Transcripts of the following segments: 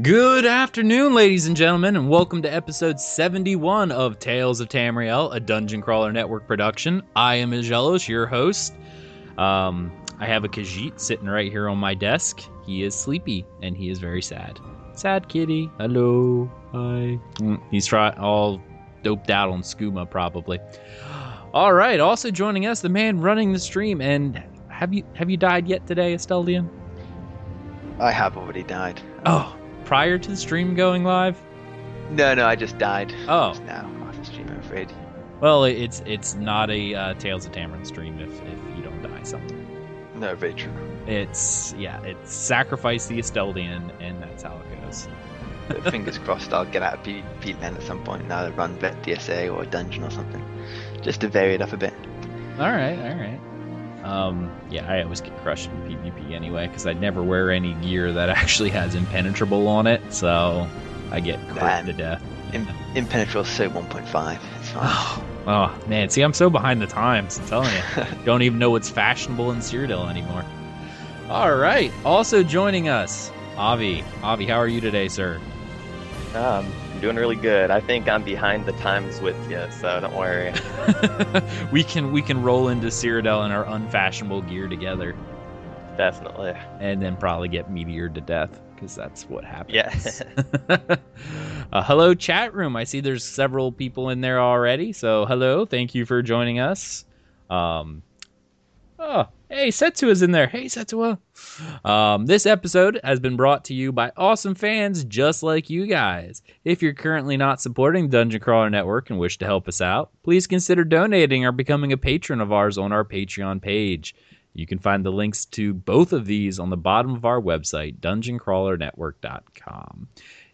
Good afternoon, ladies and gentlemen, and welcome to episode 71 of Tales of Tamriel, a Dungeon Crawler Network production. I am Agelos, your host. I have a Khajiit sitting right here on my desk. He is sleepy, and he is very sad. Sad kitty. Hello. Hi. He's all doped out on skooma, probably. All right. Also joining us, the man running the stream. And have you died yet today, Asteldian? I have already died. Oh, prior to the stream going live? No, I just died. Oh, just now off the stream, I'm afraid. Well, it's not a Tales of Tamriel stream if you don't die something. No, very true. It's sacrifice the Asteldian, and that's how it goes. Fingers crossed I'll get out of PvP then at some point, now that run Vet DSA or a dungeon or something, just to vary it up a bit. Alright. Yeah, I always get crushed in PvP anyway, because I never wear any gear that actually has impenetrable on it, so I get crit to death. Impenetrable, so 1.5. It's fine. Oh, man. See, I'm so behind the times, I'm telling you. Don't even know what's fashionable in Cyrodiil anymore. All right. Also joining us, Avi. Avi, how are you today, sir? I'm doing really good. I think I'm behind the times with you, so don't worry. We can roll into Cyrodiil in our unfashionable gear together. Definitely. And then probably get meteored to death, because that's what happens. Yes. Yeah. Hello, chat room. I see there's several people in there already. So hello, thank you for joining us. Hey, Setsua's in there. Hey, Setsua. This episode has been brought to you by awesome fans just like you guys. If you're currently not supporting Dungeon Crawler Network and wish to help us out, please consider donating or becoming a patron of ours on our Patreon page. You can find the links to both of these on the bottom of our website, dungeoncrawlernetwork.com.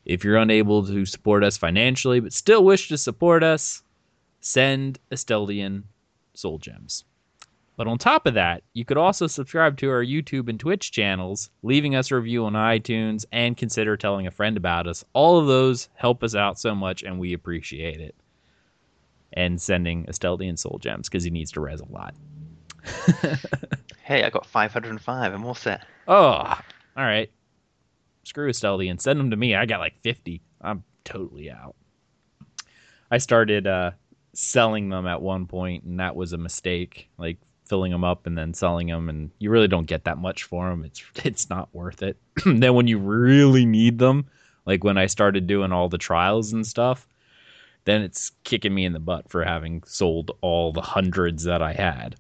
If you're unable to support us financially but still wish to support us, send Asteldian soul gems. But on top of that, you could also subscribe to our YouTube and Twitch channels, leaving us a review on iTunes, and consider telling a friend about us. All of those help us out so much, and we appreciate it. And sending Asteldian soul gems, because he needs to res a lot. Hey, I got 505. I'm all set. Oh, all right. Screw Asteldian. Send them to me. I got like 50. I'm totally out. I started selling them at one point, and that was a mistake. Like filling them up and then selling them, and you really don't get that much for them. It's not worth it. Then when you really need them, like when I started doing all the trials and stuff, then it's kicking me in the butt for having sold all the hundreds that I had.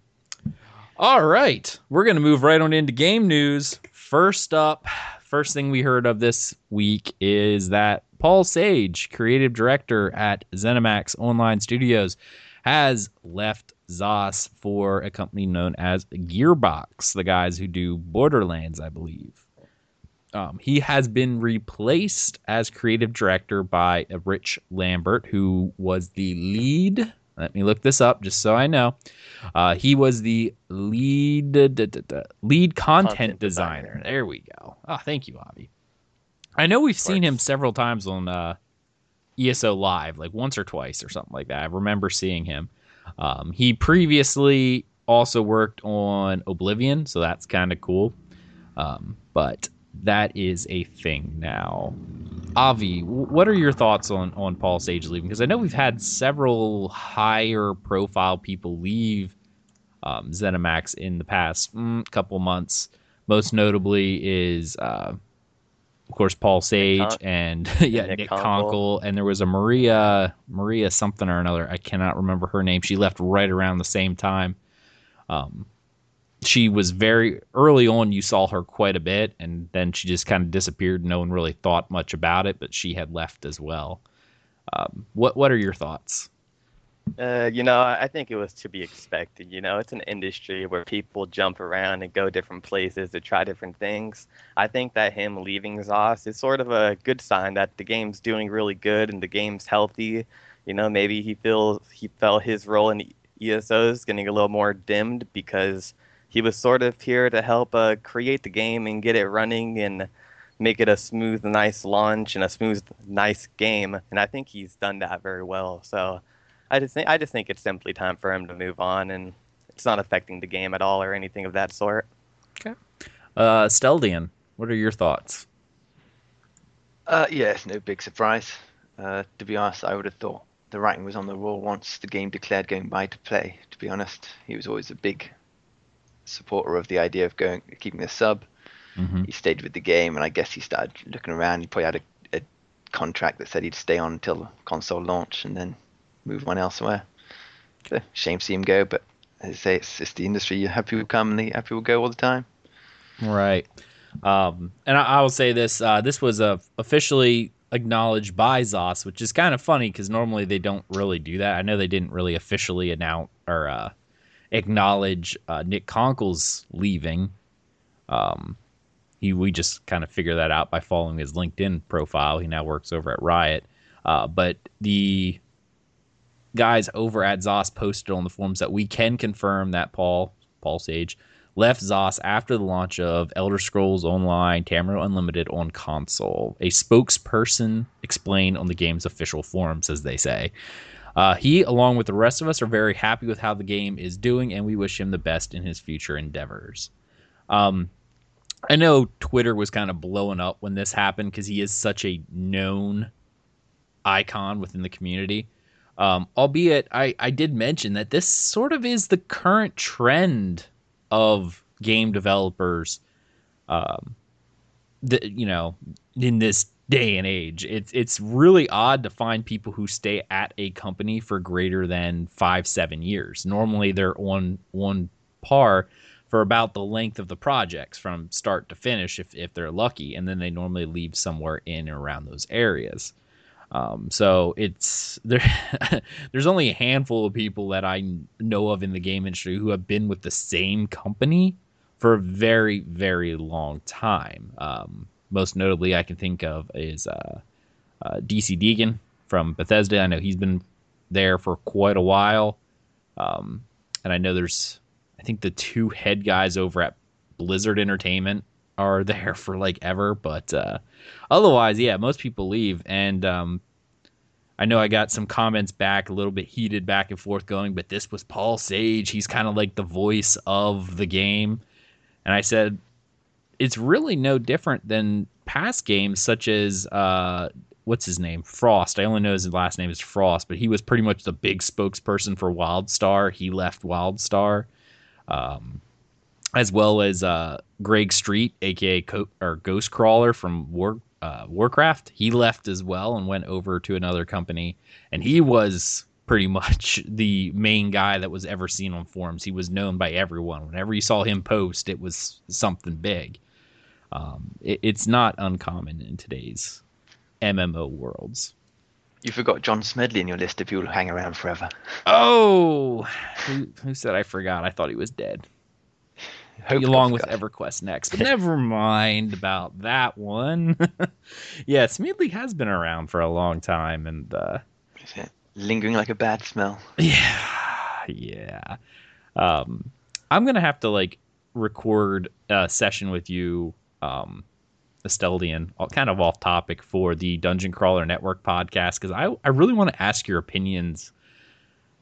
All right, we're going to move right on into game news. First thing we heard of this week is that Paul Sage, creative director at ZeniMax Online Studios, has left ZOS for a company known as Gearbox, the guys who do Borderlands, I believe. He has been replaced as creative director by Rich Lambert, who was the lead... Let me look this up just so I know. He was the lead content designer. There we go. Oh, thank you, Avi. I know we've seen him several times on ESO Live, like once or twice or something like that. I remember seeing him. He previously also worked on Oblivion, so that's kind of cool. But that is a thing now. Avi, what are your thoughts on Paul Sage leaving? Because I know we've had several higher-profile people leave ZeniMax in the past couple months. Most notably is, of course, Paul Sage Nick Conkle. And there was a Maria something or another. I cannot remember her name. She left right around the same time. She was very early on. You saw her quite a bit, and then she just kind of disappeared. No one really thought much about it, but she had left as well. What are your thoughts? I think it was to be expected. It's an industry where people jump around and go different places to try different things. I think that him leaving ZOS is sort of a good sign that the game's doing really good and the game's healthy. Maybe he felt his role in ESO is getting a little more dimmed because he was sort of here to help create the game and get it running and make it a smooth, nice launch and a smooth, nice game. And I think he's done that very well. So I just think it's simply time for him to move on, and it's not affecting the game at all or anything of that sort. Okay. Steldian, what are your thoughts? Yeah, it's no big surprise. To be honest, I would have thought the writing was on the wall once the game declared going buy to play. To be honest, he was always a big supporter of the idea of keeping a sub. Mm-hmm. He stayed with the game, and I guess he started looking around. He probably had a contract that said he'd stay on until console launch and then move on elsewhere. So, shame to see him go, but as I say, it's the industry. You have people come, and they have people go all the time. Right. And I will say this, this was officially acknowledged by Zos, which is kind of funny because normally they don't really do that. I know they didn't really officially announce or acknowledge Nick Conkle's leaving. We just kind of figure that out by following his LinkedIn profile. He now works over at Riot. But the guys over at Zos posted on the forums that we can confirm that Paul Sage left Zos after the launch of Elder Scrolls Online Tamriel Unlimited on console. A spokesperson explained on the game's official forums, as they say. He, along with the rest of us, are very happy with how the game is doing, and we wish him the best in his future endeavors. I know Twitter was kind of blowing up when this happened because he is such a known icon within the community. Albeit, I did mention that this sort of is the current trend of game developers, in this day and age. It's really odd to find people who stay at a company for greater than 5-7 years. Normally, they're on par for about the length of the projects from start to finish, if they're lucky, and then they normally leave somewhere in and around those areas. So it's there. There's only a handful of people that I know of in the game industry who have been with the same company for a very, very long time. Most notably, I can think of is DC Deegan from Bethesda. I know he's been there for quite a while, and I know I think the two head guys over at Blizzard Entertainment are there for like ever, but otherwise, yeah, most people leave. And I know I got some comments back, a little bit heated back and forth going, but this was Paul Sage. He's kind of like the voice of the game. And I said, it's really no different than past games such as, what's his name? Frost. I only know his last name is Frost, but he was pretty much the big spokesperson for Wildstar. He left Wildstar. As well as Greg Street, aka Ghost Crawler from Warcraft, he left as well and went over to another company. And he was pretty much the main guy that was ever seen on forums. He was known by everyone. Whenever you saw him post, it was something big. It's not uncommon in today's MMO worlds. You forgot John Smedley in your list of people who hang around forever. Oh, who said I forgot? I thought he was dead. Along with EverQuest Next. Never mind about that one. Yeah, Smedley has been around for a long time. And is it lingering like a bad smell? Yeah. I'm going to have to record a session with you, Asteldian, kind of off topic for the Dungeon Crawler Network podcast, because I really want to ask your opinions,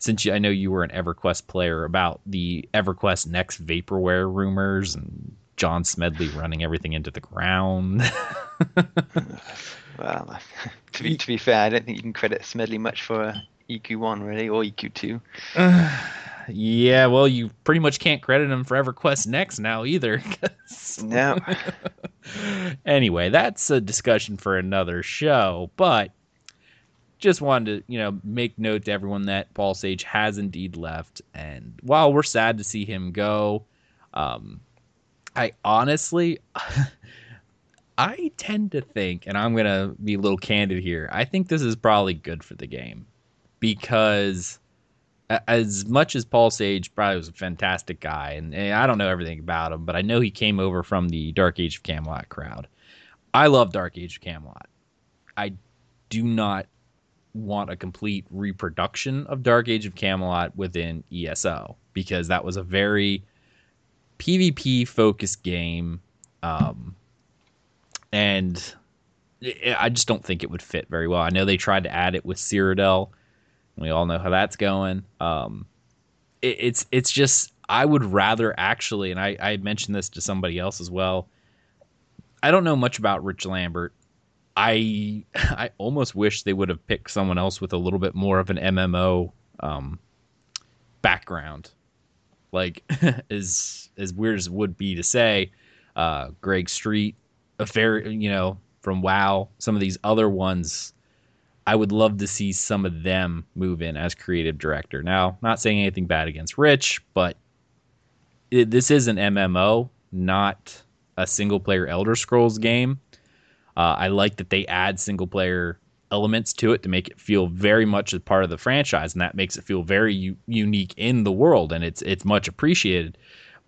since I know you were an EverQuest player, about the EverQuest Next vaporware rumors and John Smedley running everything into the ground. Well, to be fair, I don't think you can credit Smedley much for EQ1, really, or EQ2. Yeah, well, you pretty much can't credit him for EverQuest Next now either. No. Anyway, that's a discussion for another show, but just wanted to, make note to everyone that Paul Sage has indeed left. And while we're sad to see him go, I honestly, I tend to think, and I'm going to be a little candid here, I think this is probably good for the game, because as much as Paul Sage probably was a fantastic guy, and I don't know everything about him, but I know he came over from the Dark Age of Camelot crowd. I love Dark Age of Camelot. I do not want a complete reproduction of Dark Age of Camelot within ESO, because that was a very PvP focused game, and I just don't think it would fit very well. I know they tried to add it with Cyrodiil, and we all know how that's going. It's just, I would rather actually, and I mentioned this to somebody else as well, I don't know much about Rich Lambert. I almost wish they would have picked someone else with a little bit more of an MMO background. Like, as weird as it would be to say, Greg Street, from WoW, some of these other ones, I would love to see some of them move in as creative director. Now, not saying anything bad against Rich, but this is an MMO, not a single-player Elder Scrolls game. I like that they add single-player elements to it to make it feel very much a part of the franchise, and that makes it feel very unique in the world, and it's much appreciated.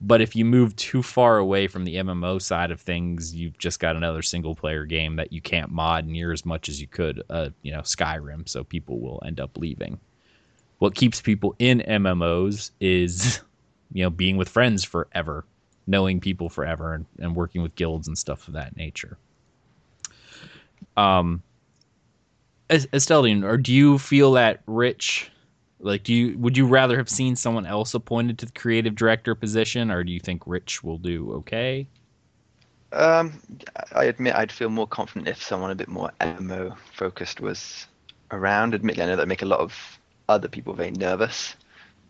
But if you move too far away from the MMO side of things, you've just got another single-player game that you can't mod near as much as you could, Skyrim, so people will end up leaving. What keeps people in MMOs is, being with friends forever, knowing people forever, and working with guilds and stuff of that nature. Asteldian, or do you feel that Rich... Like, would you rather have seen someone else appointed to the creative director position, or do you think Rich will do okay? I admit I'd feel more confident if someone a bit more MMO focused was around. Admittedly, I know that make a lot of other people very nervous,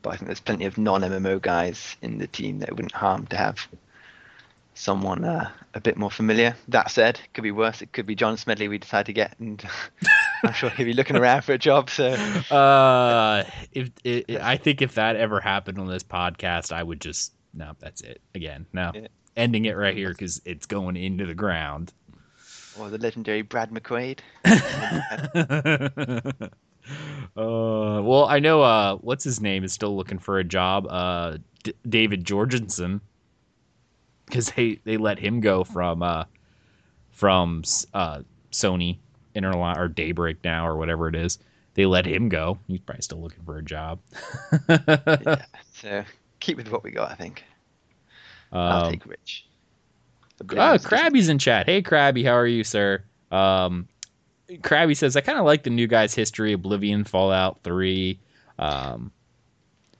but I think there's plenty of non-MMO guys in the team that it wouldn't harm to have someone a bit more familiar. That said, could be worse. It could be John Smedley we decide to get, and I'm sure he'll be looking around for a job. So if that ever happened on this podcast, I would just that's it again. Ending it right here because it's going into the ground. Or the legendary Brad McQuaid. Well, I know what's his name is still looking for a job. David Jorgensen. Because they let him go from Sony Interline or Daybreak now or whatever it is. They let him go. He's probably still looking for a job. Yeah, so keep with what we got, I think. I'll take Rich. Krabby's in chat. Hey, Krabby, how are you, sir? Krabby says, I kind of like the new guy's history, Oblivion, Fallout 3.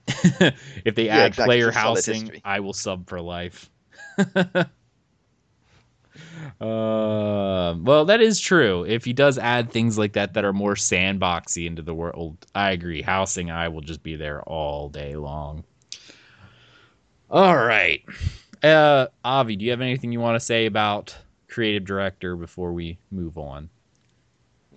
If they add player housing, I will sub for life. Well, that is true. If he does add things like that are more sandboxy into the world, I agree. Housing, I will just be there all day long. All right. Avi, do you have anything you want to say about creative director before we move on?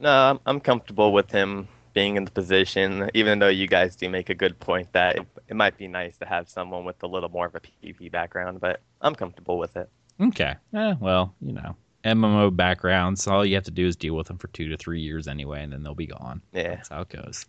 No, I'm comfortable with him being in the position, even though you guys do make a good point that it might be nice to have someone with a little more of a PvP background, but I'm comfortable with it. Okay. MMO backgrounds, so all you have to do is deal with them for 2 to 3 years anyway, and then they'll be gone. Yeah. That's how it goes.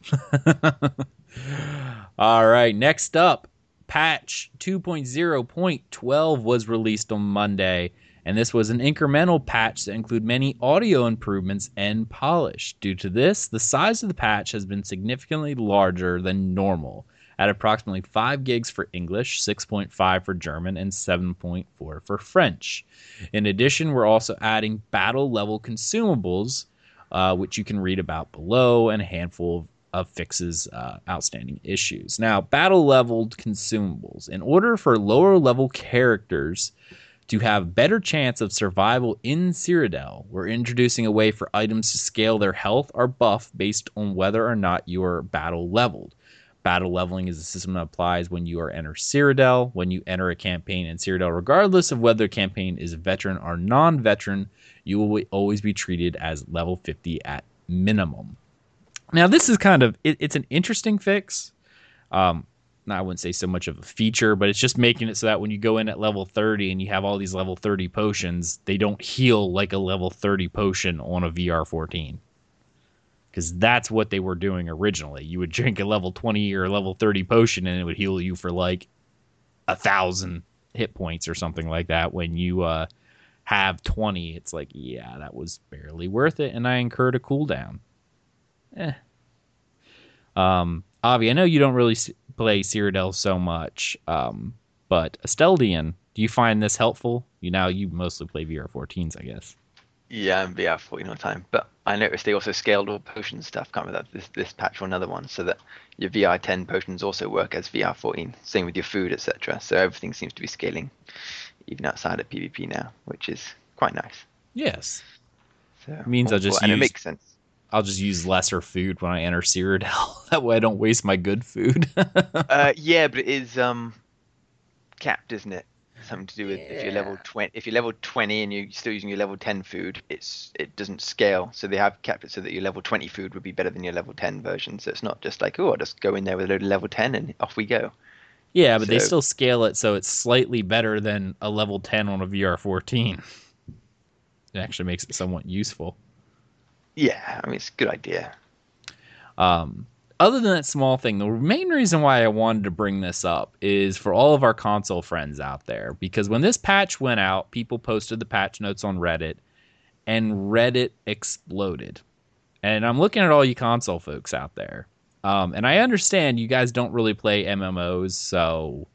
All right, next up, patch 2.0.12 was released on Monday, and this was an incremental patch that included many audio improvements and polish. Due to this, the size of the patch has been significantly larger than normal, at approximately 5 gigs for English, 6.5 for German, and 7.4 for French. In addition, we're also adding battle-level consumables, which you can read about below, and a handful of fixes outstanding issues. Now, battle-leveled consumables. In order for lower-level characters to have better chance of survival in Cyrodiil, we're introducing a way for items to scale their health or buff based on whether or not you are battle leveled. Battle leveling is a system that applies when you enter Cyrodiil, when you enter a campaign in Cyrodiil, regardless of whether the campaign is veteran or non-veteran, you will always be treated as level 50 at minimum. Now, this is kind of, it's an interesting fix. I wouldn't say so much of a feature, but it's just making it so that when you go in at level 30 and you have all these level 30 potions, they don't heal like a level 30 potion on a VR 14. Because that's what they were doing originally. You would drink a level 20 or a level 30 potion and it would heal you for like 1,000 hit points or something like that. When you have 20, it's like, yeah, that was barely worth it. And I incurred a cooldown. Avi, I know you don't really play Cyrodiil so much, but Asteldian, do you find this helpful? You mostly play VR14s, I guess. Yeah, I'm VR14 all the time, but I noticed they also scaled all potion stuff, can't remember this patch or another one, so that your VR10 potions also work as VR14, same with your food, etc. So everything seems to be scaling, even outside of PvP now, which is quite nice. Yes. So, means I'll just use. It makes sense. I'll just use lesser food when I enter Cyrodiil. That way I don't waste my good food. Yeah, but it is capped, isn't it? Something to do with if you're level 20. If you're level 20 and you're still using your level 10 food, it doesn't scale. So they have capped it so that your level 20 food would be better than your level 10 version. So it's not just like, oh, I'll just go in there with a load of level 10 and off we go. Yeah, but so, they still scale it so it's slightly better than a level 10 on a VR 14. It actually makes it somewhat useful. Yeah, I mean, it's a good idea. Other than that small thing, the main reason why I wanted to bring this up is for all of our console friends out there. Because when this patch went out, people posted the patch notes on Reddit, and Reddit exploded. And I'm looking at all you console folks out there. And I understand you guys don't really play MMOs, so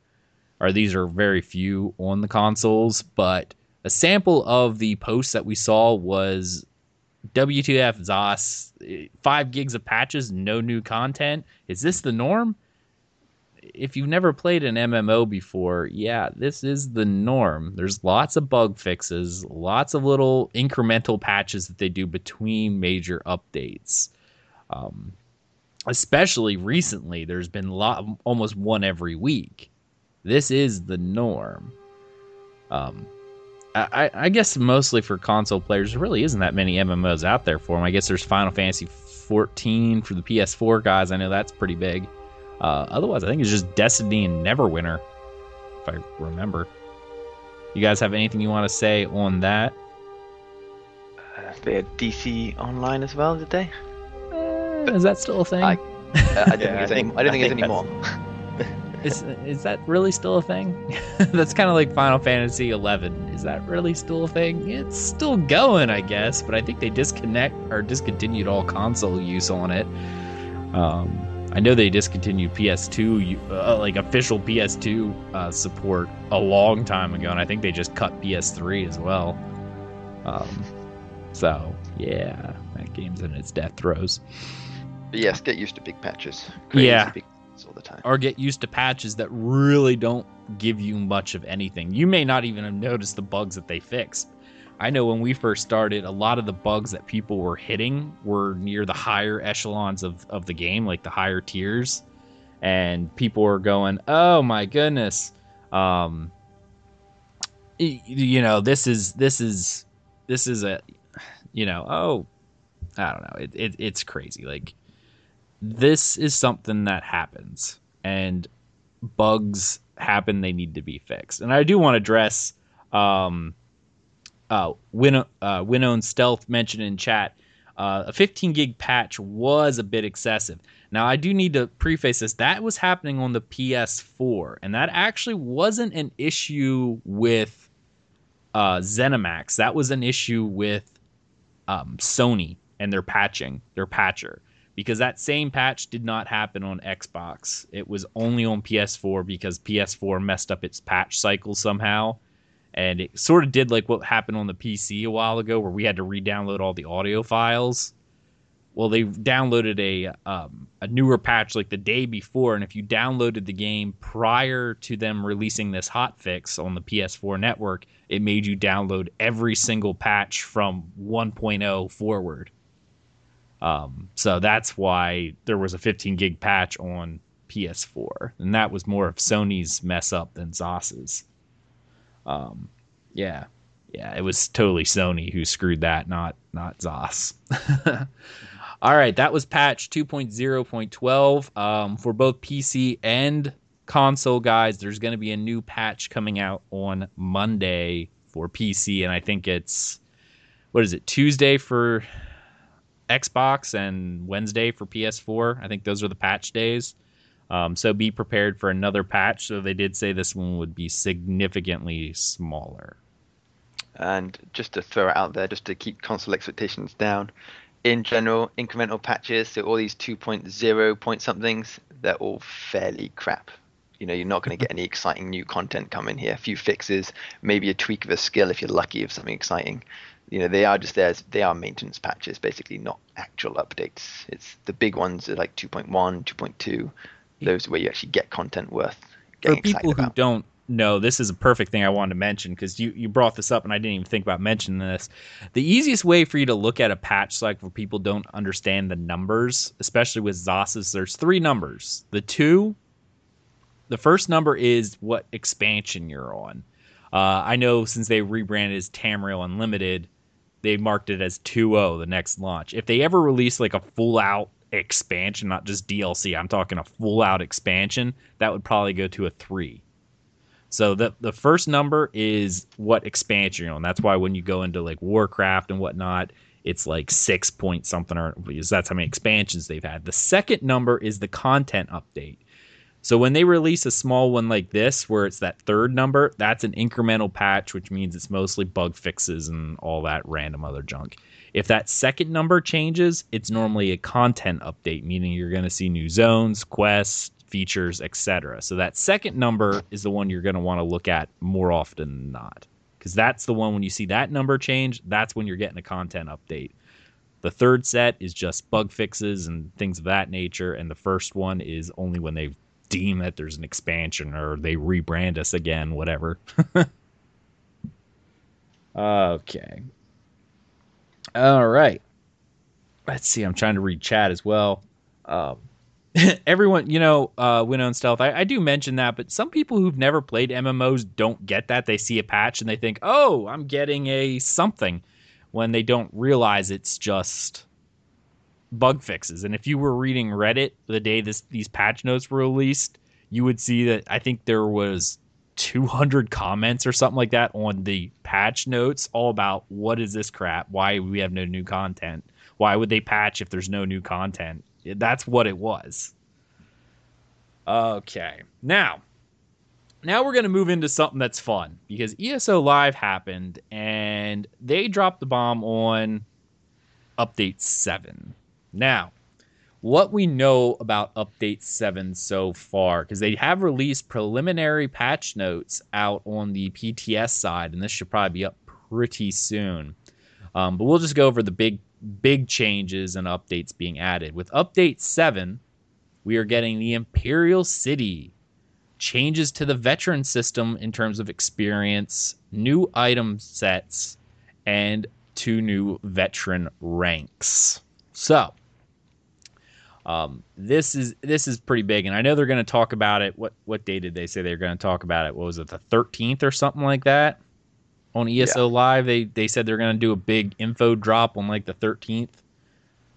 or these are very few on the consoles. But a sample of the posts that we saw was... WTF Zos, 5 gigs of patches, no new content. Is this the norm? If you've never played an MMO before, yeah, this is the norm. There's lots of bug fixes, lots of little incremental patches that they do between major updates. Especially recently, there's been almost one every week. This is the norm. I guess mostly for console players, there really isn't that many MMOs out there for them. I guess there's Final Fantasy 14 for the PS4 guys. I know that's pretty big. Otherwise, I think it's just Destiny and Neverwinter, if I remember. You guys have anything you want to say on that? They had DC Online as well, did they? Is that still a thing? I don't think it's anymore. Is that really still a thing? That's kind of like Final Fantasy 11. Is that really still a thing? It's still going, I guess, but I think they discontinued all console use on it. I know they discontinued PS2, like official PS2 support a long time ago, and I think they just cut PS3 as well. So, yeah, that game's in its death throes. But yes, get used to big patches. All the time. Or get used to patches that really don't give you much of anything. You may not even have noticed the bugs that they fixed. I know when we first started, a lot of the bugs that people were hitting were near the higher echelons of the game, like the higher tiers. And people were going, oh my goodness. You know, this is a, you know, oh, I don't know. It's crazy. Like, this is something that happens, and bugs happen. They need to be fixed. And I do want to address Winown Stealth mentioned in chat. A 15 gig patch was a bit excessive. Now, I do need to preface this. That was happening on the PS4, and that actually wasn't an issue with ZeniMax. That was an issue with Sony and their patcher. Because that same patch did not happen on Xbox. It was only on PS4 because PS4 messed up its patch cycle somehow. And it sort of did like what happened on the PC a while ago where we had to re-download all the audio files. Well, they downloaded a newer patch like the day before. And if you downloaded the game prior to them releasing this hotfix on the PS4 network, it made you download every single patch from 1.0 forward. So that's why there was a 15 gig patch on PS4, and that was more of Sony's mess up than Zos's. Yeah, it was totally Sony who screwed that, not Zos. All right, that was patch 2.0.12. For both PC and console guys, there's going to be a new patch coming out on Monday for PC, and I think it's Tuesday for Xbox and Wednesday for PS4. I think those are the patch days. So be prepared for another patch. So they did say this one would be significantly smaller. And just to throw it out there, just to keep console expectations down, in general, incremental patches, so all these 2.0 point somethings, they're all fairly crap. You know, you're not going to get any exciting new content coming here. A few fixes, maybe a tweak of a skill if you're lucky of something exciting. You know, they are just there. They are maintenance patches, basically, not actual updates. It's the big ones are like 2.1, 2.2. Those are where you actually get content worth getting excited about. For people who don't no, this is a perfect thing I wanted to mention, because you brought this up and I didn't even think about mentioning this. The easiest way for you to look at a patch cycle where people don't understand the numbers, especially with Zos's, there's three numbers. The first number is what expansion you're on. I know since they rebranded as Tamriel Unlimited, they marked it as 2.0 the next launch. If they ever release like a full-out expansion, not just DLC, I'm talking a full-out expansion, that would probably go to a 3. So the first number is what expansion you're on. That's why when you go into like Warcraft and whatnot, it's like 6 point something, or that's how many expansions they've had. The second number is the content update. So when they release a small one like this, where it's that third number, that's an incremental patch, which means it's mostly bug fixes and all that random other junk. If that second number changes, it's normally a content update, meaning you're going to see new zones, quests, features, etc. So that second number is the one you're going to want to look at more often than not, because that's the one when you see that number change, that's when you're getting a content update. The third set is just bug fixes and things of that nature, and the first one is only when they've deem that there's an expansion or they rebrand us again, whatever. Okay. All right. Let's see. I'm trying to read chat as well. Everyone, Win on Stealth. I do mention that, but some people who've never played MMOs don't get that. They see a patch and they think, oh, I'm getting a something, when they don't realize it's just bug fixes. And if you were reading Reddit the day these patch notes were released, you would see that I think there was 200 comments or something like that on the patch notes, all about what is this crap, why we have no new content, why would they patch if there's no new content. That's what it was. Okay, now we're going to move into something that's fun, because ESO Live happened and they dropped the bomb on update 7. Now, what we know about Update 7 so far, because they have released preliminary patch notes out on the PTS side, and this should probably be up pretty soon. But we'll just go over the big changes and updates being added. With Update 7, we are getting the Imperial City, changes to the veteran system in terms of experience, new item sets, and 2 new veteran ranks. So, this is pretty big, and I know they're going to talk about it. What day did they say they were going to talk about it? What was it, the 13th or something like that? On ESO Live, they said they're going to do a big info drop on like the 13th.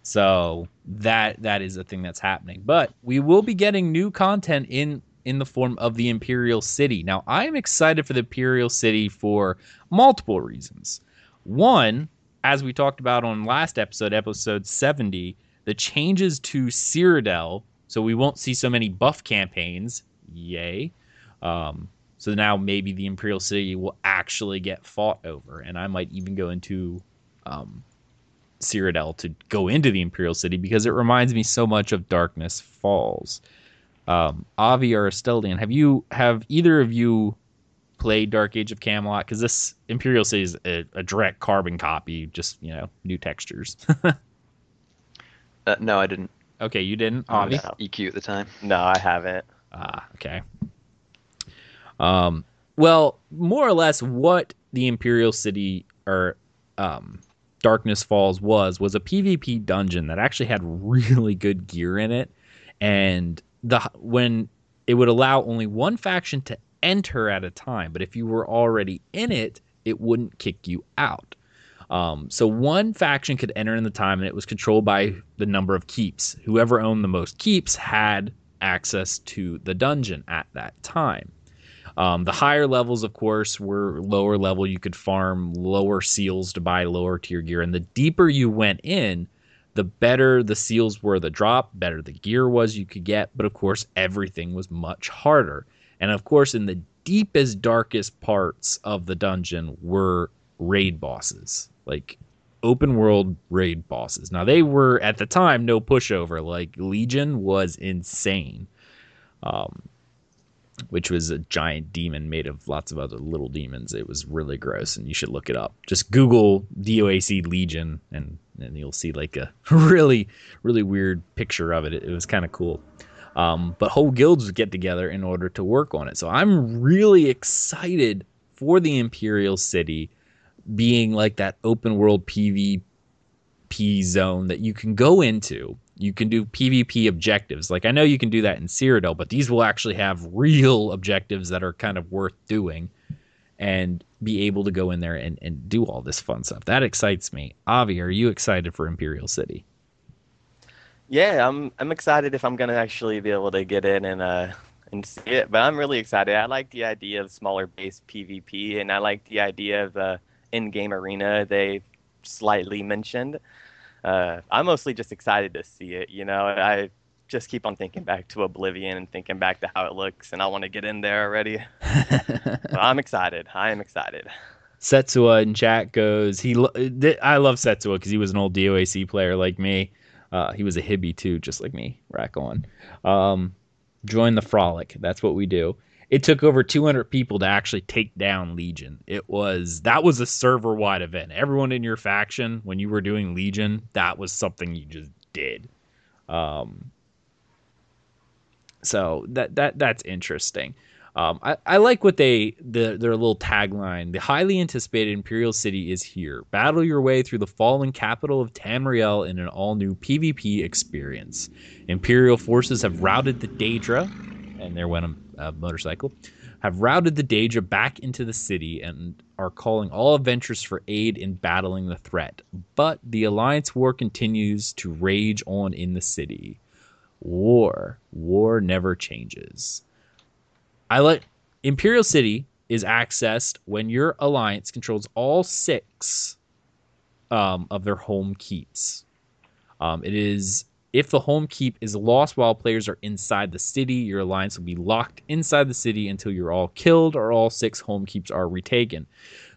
So that is a thing that's happening. But we will be getting new content in the form of the Imperial City. Now, I am excited for the Imperial City for multiple reasons. One, as we talked about on last episode, episode 70, the changes to Cyrodiil, so we won't see so many buff campaigns. Yay. So now maybe the Imperial City will actually get fought over, and I might even go into Cyrodiil to go into the Imperial City, because it reminds me so much of Darkness Falls. Avi or Asteldian, have either of you played Dark Age of Camelot? Because this Imperial City is a direct carbon copy, just, new textures. No, I didn't. Okay, you didn't? Oh, no. EQ at the time. No, I haven't. Okay. Well, more or less what the Imperial City, or Darkness Falls was a PvP dungeon that actually had really good gear in it, and when it would allow only one faction to enter at a time, but if you were already in it, it wouldn't kick you out. So one faction could enter in the time, and it was controlled by the number of keeps. Whoever owned the most keeps had access to the dungeon at that time. The higher levels, of course, were lower level. You could farm lower seals to buy lower tier gear, and the deeper you went in, the better the seals were, the drop, better the gear was you could get, but of course everything was much harder. And of course, in the deepest, darkest parts of the dungeon were raid bosses, like open world raid bosses. Now, they were at the time no pushover. Like Legion was insane, which was a giant demon made of lots of other little demons. It was really gross, and you should look it up. Just Google DOAC Legion, and you'll see like a really, really weird picture of it. It was kind of cool. But whole guilds get together in order to work on it. So I'm really excited for the Imperial City being like that open world PvP zone that you can go into. You can do PvP objectives. Like, I know you can do that in Cyrodiil, but these will actually have real objectives that are kind of worth doing, and be able to go in there and do all this fun stuff. That excites me. Avi, are you excited for Imperial City? Yeah, I'm excited if I'm going to actually be able to get in and see it. But I'm really excited. I like the idea of smaller base PvP, and I like the idea of in-game arena they slightly mentioned. I'm mostly just excited to see it, you know. I just keep on thinking back to Oblivion and thinking back to how it looks, and I want to get in there already. But I'm excited. I am excited. Setsua in chat goes, I love Setsua because he was an old DOAC player like me. He was a hippie too, just like me. Rack on. Join the frolic. That's what we do. It took over 200 people to actually take down Legion. That was a server-wide event. Everyone in your faction, when you were doing Legion, that was something you just did. So that's interesting. I like what their little tagline. The highly anticipated Imperial City is here. Battle your way through the fallen capital of Tamriel in an all-new PvP experience. Imperial forces have routed the Daedra, and there went a motorcycle, have routed the Daedra back into the city and are calling all adventurers for aid in battling the threat. But the Alliance war continues to rage on in the city. War never changes. Imperial City is accessed when your Alliance controls all 6 of their home keeps. It is if the home keep is lost while players are inside the city, your Alliance will be locked inside the city until you're all killed or all 6 home keeps are retaken.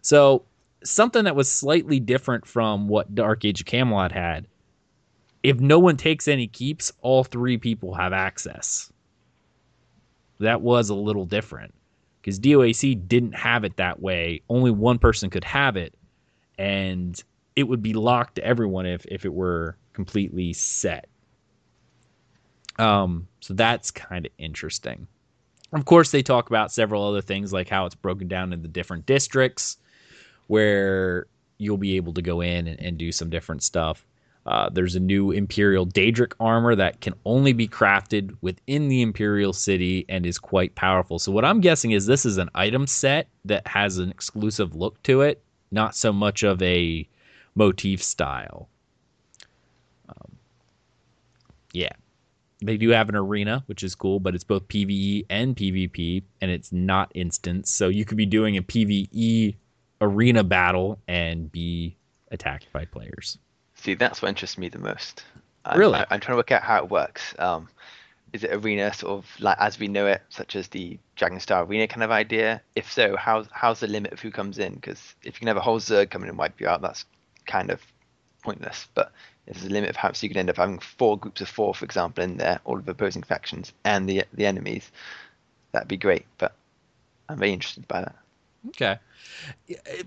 So something that was slightly different from what Dark Age of Camelot had. If no one takes any keeps, all 3 people have access. That was a little different because DOAC didn't have it that way. Only one person could have it, and it would be locked to everyone if it were completely set. So that's kind of interesting. Of course, they talk about several other things, like how it's broken down into different districts where you'll be able to go in and do some different stuff. There's a new Imperial Daedric armor that can only be crafted within the Imperial City and is quite powerful. So what I'm guessing is this is an item set that has an exclusive look to it, not so much of a motif style. Yeah. They do have an arena, which is cool, but it's both PvE and PvP, and it's not instance. So you could be doing a PvE arena battle and be attacked by players. See, that's what interests me the most. Really? I'm trying to work out how it works. Is it arena sort of like as we know it, such as the Dragon Star Arena kind of idea? If so, how's the limit of who comes in? Because if you can have a whole Zerg come in and wipe you out, that's kind of pointless. But there's a limit of how, so you could end up having 4 groups of 4, for example, in there, all of opposing factions and the enemies. That'd be great, but I'm very interested by that. Okay.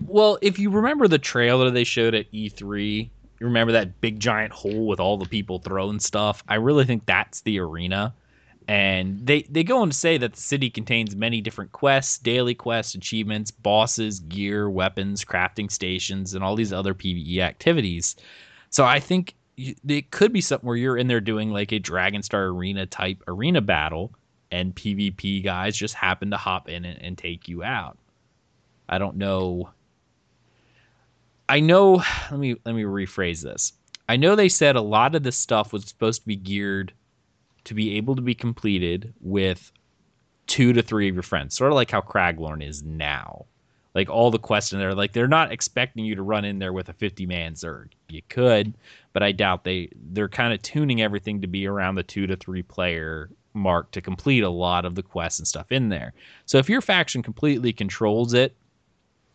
Well, if you remember the trailer they showed at E3, you remember that big giant hole with all the people throwing stuff? I really think that's the arena. And they go on to say that the city contains many different quests, daily quests, achievements, bosses, gear, weapons, crafting stations, and all these other PvE activities. So I think it could be something where you're in there doing like a Dragon Star Arena type arena battle, and PvP guys just happen to hop in and take you out. I don't know. I know, let me rephrase this. I know they said a lot of this stuff was supposed to be geared to be able to be completed with 2 to 3 of your friends. Sort of like how Craglorn is now. Like all the quests in there, like they're not expecting you to run in there with a 50-man Zerg. You could, but I doubt they're kind of tuning everything to be around the 2 to 3 player mark to complete a lot of the quests and stuff in there. So if your faction completely controls it,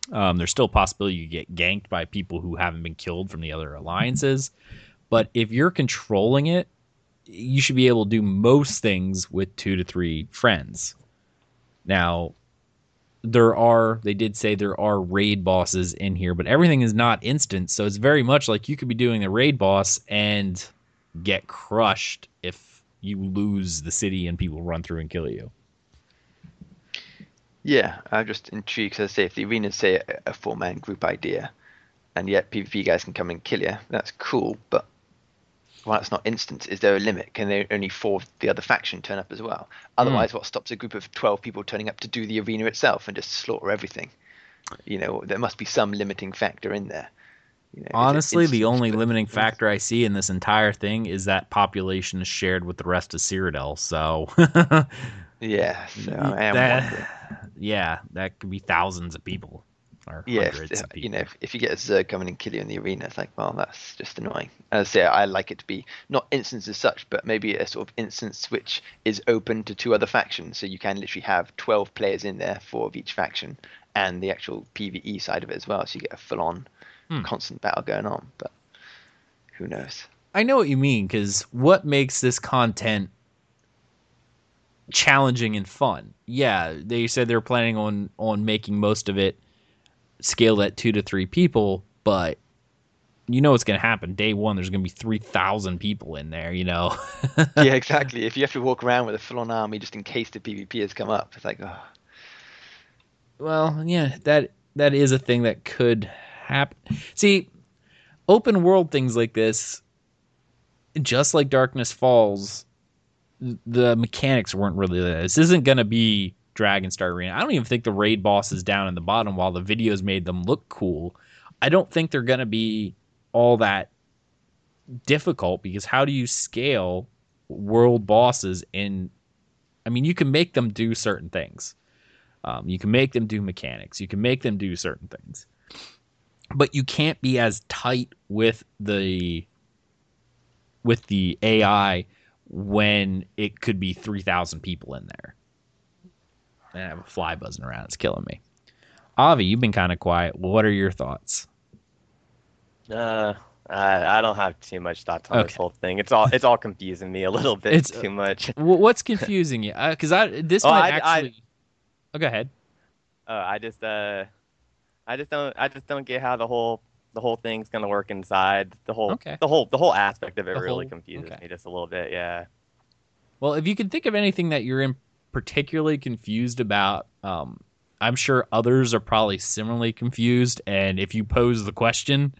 there's still a possibility you get ganked by people who haven't been killed from the other alliances. But if you're controlling it, you should be able to do most things with 2 to 3 friends. Now, they did say there are raid bosses in here, but everything is not instant. So it's very much like you could be doing a raid boss and get crushed if you lose the city and people run through and kill you. Yeah, I'm just intrigued, because I say, if the arena's, say, a four-man group idea, and yet PvP guys can come and kill you, that's cool, but while it's not instant, is there a limit? Can there only four of the other faction turn up as well? Otherwise, what stops a group of 12 people turning up to do the arena itself and just slaughter everything? You know, there must be some limiting factor in there. You know, honestly, the only limiting factor I see in this entire thing is that population is shared with the rest of Cyrodiil, so... yeah, so I am wondering. Yeah, that could be thousands of people. Or hundreds of people. You know, if you get a Zerg coming and kill you in the arena, it's like, well, that's just annoying. As I say, I like it to be not instance as such, but maybe a sort of instance which is open to two other factions, so you can literally have 12 players in there, four of each faction, and the actual PvE side of it as well, so you get a full-on constant battle going on, but who knows? I know what you mean, because what makes this content challenging and fun? Yeah, they said they're planning on making most of it scaled at 2 to 3 people, but you know what's going to happen. Day one, there's going to be 3,000 people in there, you know? Yeah, exactly. If you have to walk around with a full-on army just in case the PvP has come up, it's like, oh. Well, yeah, that is a thing that could happen. See, open world things like this, just like Darkness Falls, the mechanics weren't really there. This isn't going to be Dragon Star Arena. I don't even think the raid boss is down in the bottom while the videos made them look cool. I don't think they're going to be all that difficult, because how do you scale world bosses in... I mean, you can make them do certain things. You can make them do mechanics. You can make them do certain things. But you can't be as tight with the AI when it could be 3,000 people in there. And I have a fly buzzing around. It's killing me. Avi, you've been kind of quiet. What are your thoughts? I don't have too much thoughts on this whole thing. It's all confusing me a little bit too much. What's confusing you? Because go ahead. I just don't get how the whole thing's gonna work inside. The whole aspect of it really confuses me just a little bit. Yeah. Well, if you can think of anything that you're particularly confused about, I'm sure others are probably similarly confused. And if you pose the question,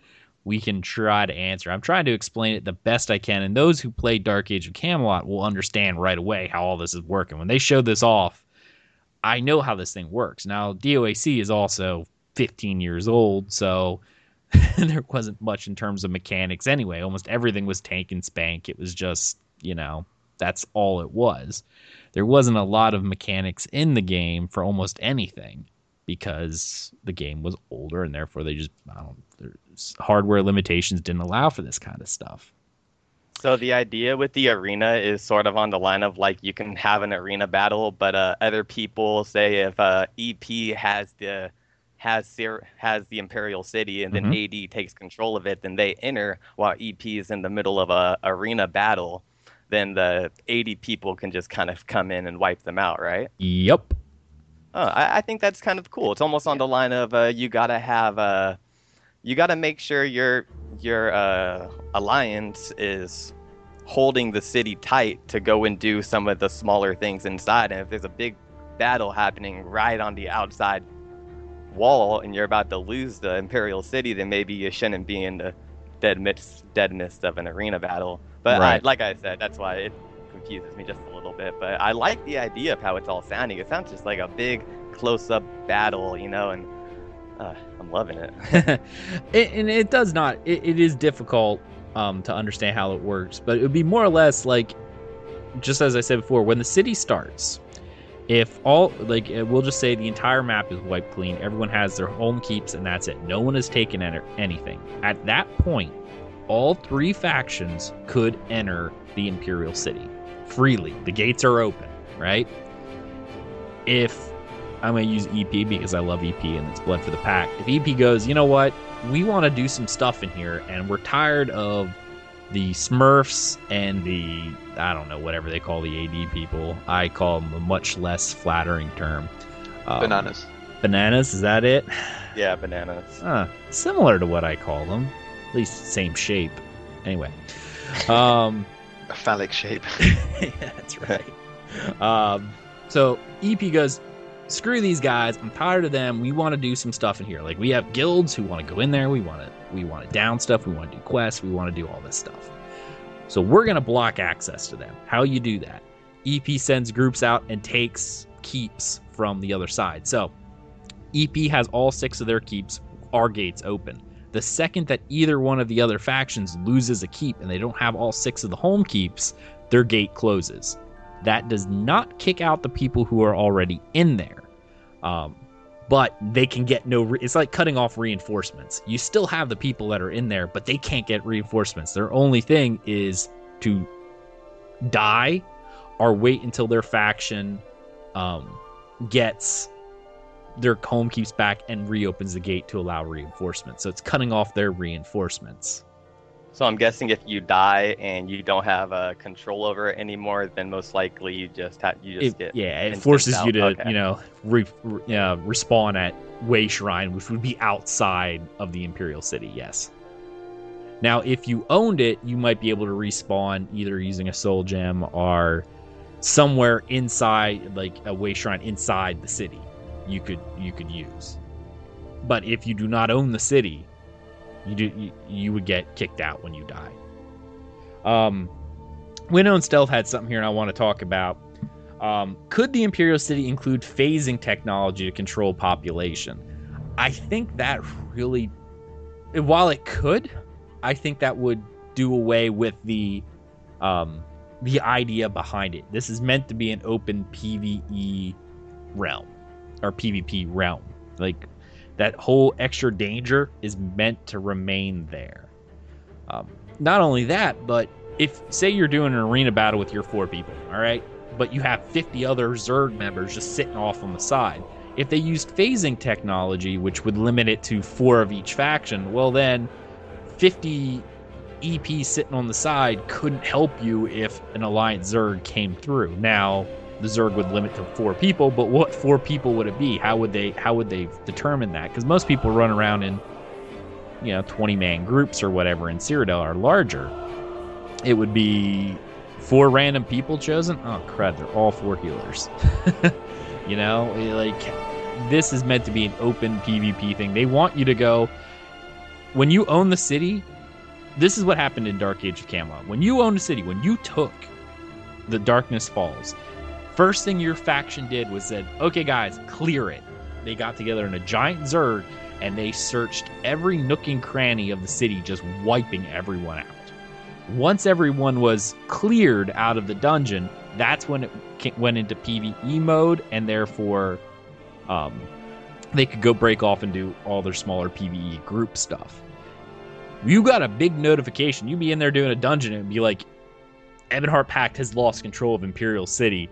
we can try to answer. I'm trying to explain it the best I can, and those who played Dark Age of Camelot will understand right away how all this is working. When they show this off, I know how this thing works. Now, DOAC is also 15 years old, so there wasn't much in terms of mechanics anyway. Almost everything was tank and spank. It was just, you know, that's all it was. There wasn't a lot of mechanics in the game for almost anything, because the game was older, and therefore they just, hardware limitations didn't allow for this kind of stuff. So the idea with the arena is sort of on the line of, like, you can have an arena battle, but other people, say if EP has the Imperial City and then AD takes control of it, then they enter while EP is in the middle of a arena battle. Then the 80 people can just kind of come in and wipe them out, right? Yep. Oh, I think that's kind of cool. It's almost on the line of you gotta make sure your alliance is holding the city tight to go and do some of the smaller things inside. And if there's a big battle happening right on the outside wall and you're about to lose the Imperial City, then maybe you shouldn't be in the dead midst of an arena battle. But right. Like I said, that's why it confuses me just a little bit. But I like the idea of how it's all sounding. It sounds just like a big close-up battle, you know, and I'm loving it. It is difficult to understand how it works, but it would be more or less like, just as I said before, when the city starts, if all, like, we'll just say the entire map is wiped clean, everyone has their home keeps, and that's it. No one has taken anything. At that point, all three factions could enter the Imperial City freely. The gates are open, right? If I'm going to use EP because I love EP and it's blood for the pack. If EP goes, you know what? We want to do some stuff in here, and we're tired of the Smurfs and the, I don't know, whatever they call the AD people. I call them a much less flattering term. Bananas. Bananas, is that it? Yeah, bananas. Similar to what I call them. At least same shape. Anyway, A phallic shape. Yeah, that's right. So EP goes, screw these guys. I'm tired of them. We want to do some stuff in here. Like, we have guilds who want to go in there. We want to down stuff. We want to do quests. We want to do all this stuff. So we're going to block access to them. How you do that? EP sends groups out and takes keeps from the other side. So EP has all 6 of their keeps, our gates open. The second that either one of the other factions loses a keep and they don't have all 6 of the home keeps, their gate closes. That does not kick out the people who are already in there. But they can get no... It's like cutting off reinforcements. You still have the people that are in there, but they can't get reinforcements. Their only thing is to die or wait until their faction gets their home keeps back and reopens the gate to allow reinforcements. So it's cutting off their reinforcements. So I'm guessing if you die and you don't have control over it anymore, then most likely you just get yeah, it forces you to respawn at Way Shrine, which would be outside of the Imperial City. Yes. Now, if you owned it, you might be able to respawn either using a soul gem or somewhere inside, like a Way Shrine inside the city. You could use, but if you do not own the city, you would get kicked out when you die. Winnow and Stealth had something here, and I want to talk about. Could the Imperial City include phasing technology to control population? I think that really, while it could, I think that would do away with the idea behind it. This is meant to be an open PvE realm or PvP realm, like. That whole extra danger is meant to remain there. Not only that, but if, say you're doing an arena battle with your 4 people, all right? But you have 50 other Zerg members just sitting off on the side. If they used phasing technology, which would limit it to 4 of each faction, well then, 50 EP sitting on the side couldn't help you if an Alliance Zerg came through. Now, the Zerg would limit to 4 people, but what 4 people would it be? How would they determine that? Because most people run around in 20-man groups or whatever in Cyrodiil are larger. It would be 4 random people chosen. Oh crud, they're all 4 healers. This is meant to be an open PvP thing. They want you to go when you own the city. This is what happened in Dark Age of Camelot. When you owned the city, when you took the Darkness Falls, first thing your faction did was said, okay guys, clear it. They got together in a giant Zerg and they searched every nook and cranny of the city, just wiping everyone out. Once everyone was cleared out of the dungeon, that's when it went into PvE mode, and therefore they could go break off and do all their smaller PvE group stuff. You got a big notification. You'd be in there doing a dungeon and it'd be like, Ebonheart Pact has lost control of Imperial City.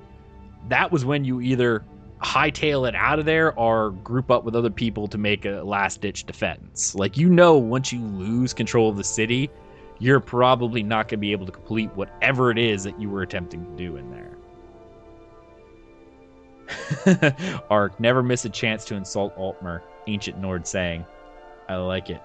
That was when you either hightail it out of there or group up with other people to make a last-ditch defense. Once you lose control of the city, you're probably not going to be able to complete whatever it is that you were attempting to do in there. Ark, never miss a chance to insult Altmer. Ancient Nord saying, I like it.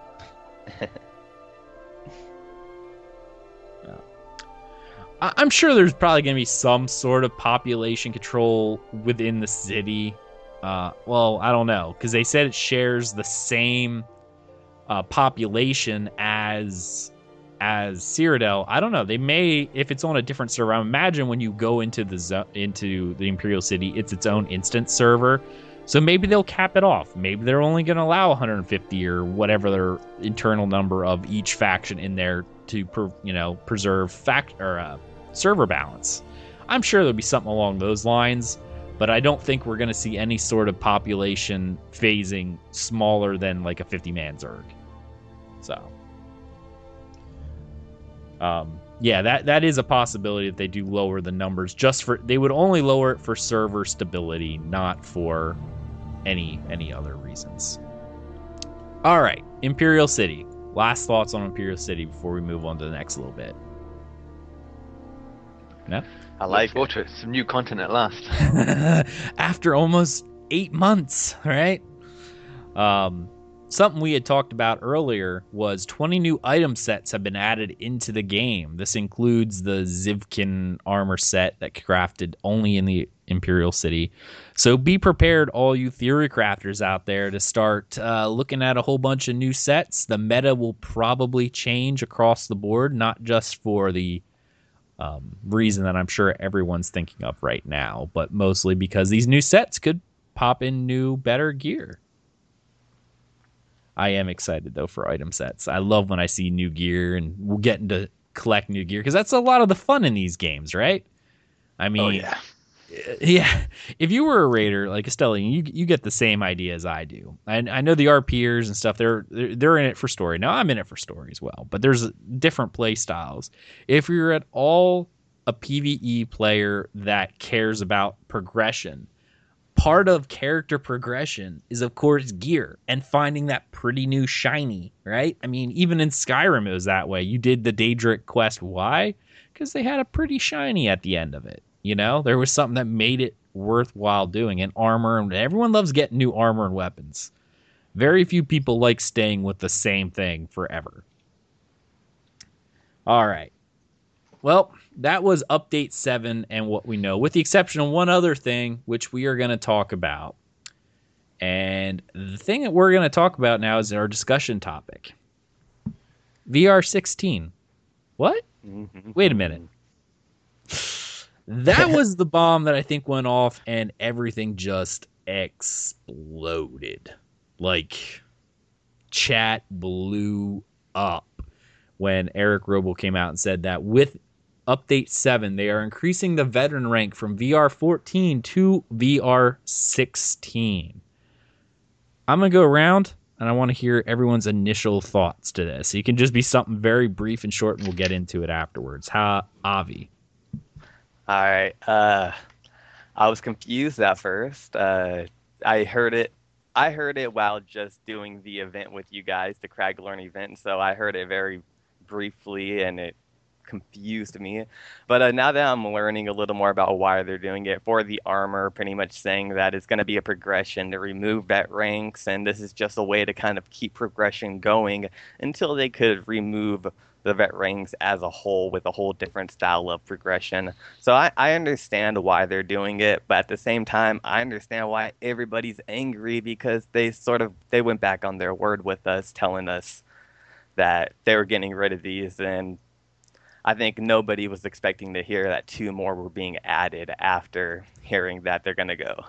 I'm sure there's probably going to be some sort of population control within the city. I don't know, because they said it shares the same population as Cyrodiil. I don't know. They may, if it's on a different server. I imagine when you go into the Imperial City, it's its own instance server. So maybe they'll cap it off. Maybe they're only going to allow 150 or whatever their internal number of each faction in there to preserve server balance. I'm sure there'll be something along those lines, but I don't think we're going to see any sort of population phasing smaller than like a 50-man Zerg. So, that is a possibility that they do lower the numbers they would only lower it for server stability, not for any other reasons. All right, Imperial City. Last thoughts on Imperial City before we move on to the next little bit. No? I like Ultra. Some new content at last. After almost 8 months, right? Something we had talked about earlier was 20 new item sets have been added into the game. This includes the Zivkin armor set that crafted only in the Imperial City. So be prepared, all you theory crafters out there, to start looking at a whole bunch of new sets. The meta will probably change across the board, not just for the reason that I'm sure everyone's thinking of right now, but mostly because these new sets could pop in new, better gear. I am excited, though, for item sets. I love when I see new gear, and we're getting to collect new gear, because that's a lot of the fun in these games, right? I mean, yeah. If you were a raider, like Asteldian, you get the same idea as I do. I know the RPers and stuff, they're in it for story. Now, I'm in it for story as well, but there's different play styles. If you're at all a PvE player that cares about progression, part of character progression is, of course, gear and finding that pretty new shiny, right? I mean, even in Skyrim, it was that way. You did the Daedric quest. Why? Because they had a pretty shiny at the end of it. You know, there was something that made it worthwhile doing. And armor, and everyone loves getting new armor and weapons. Very few people like staying with the same thing forever. All right. Well, that was Update 7 and what we know, with the exception of one other thing, which we are going to talk about. And the thing that we're going to talk about now is our discussion topic. VR 16. What? Wait a minute. That was the bomb that I think went off and everything just exploded. Like, chat blew up when Eric Roble came out and said that with Update 7, they are increasing the veteran rank from VR 14 to VR 16. I'm going to go around, and I want to hear everyone's initial thoughts to this. You can just be something very brief and short, and we'll get into it afterwards. Avi? All right. I was confused at first. I heard it while just doing the event with you guys, the Craglorn event, so I heard it very briefly, and it confused me. But now that I'm learning a little more about why they're doing it, for the armor, pretty much saying that it's going to be a progression to remove vet ranks, and this is just a way to kind of keep progression going until they could remove the vet ranks as a whole with a whole different style of progression. So I understand why they're doing it, but at the same time, I understand why everybody's angry, because they went back on their word with us, telling us that they were getting rid of these, and I think nobody was expecting to hear that 2 more were being added after hearing that they're going to go.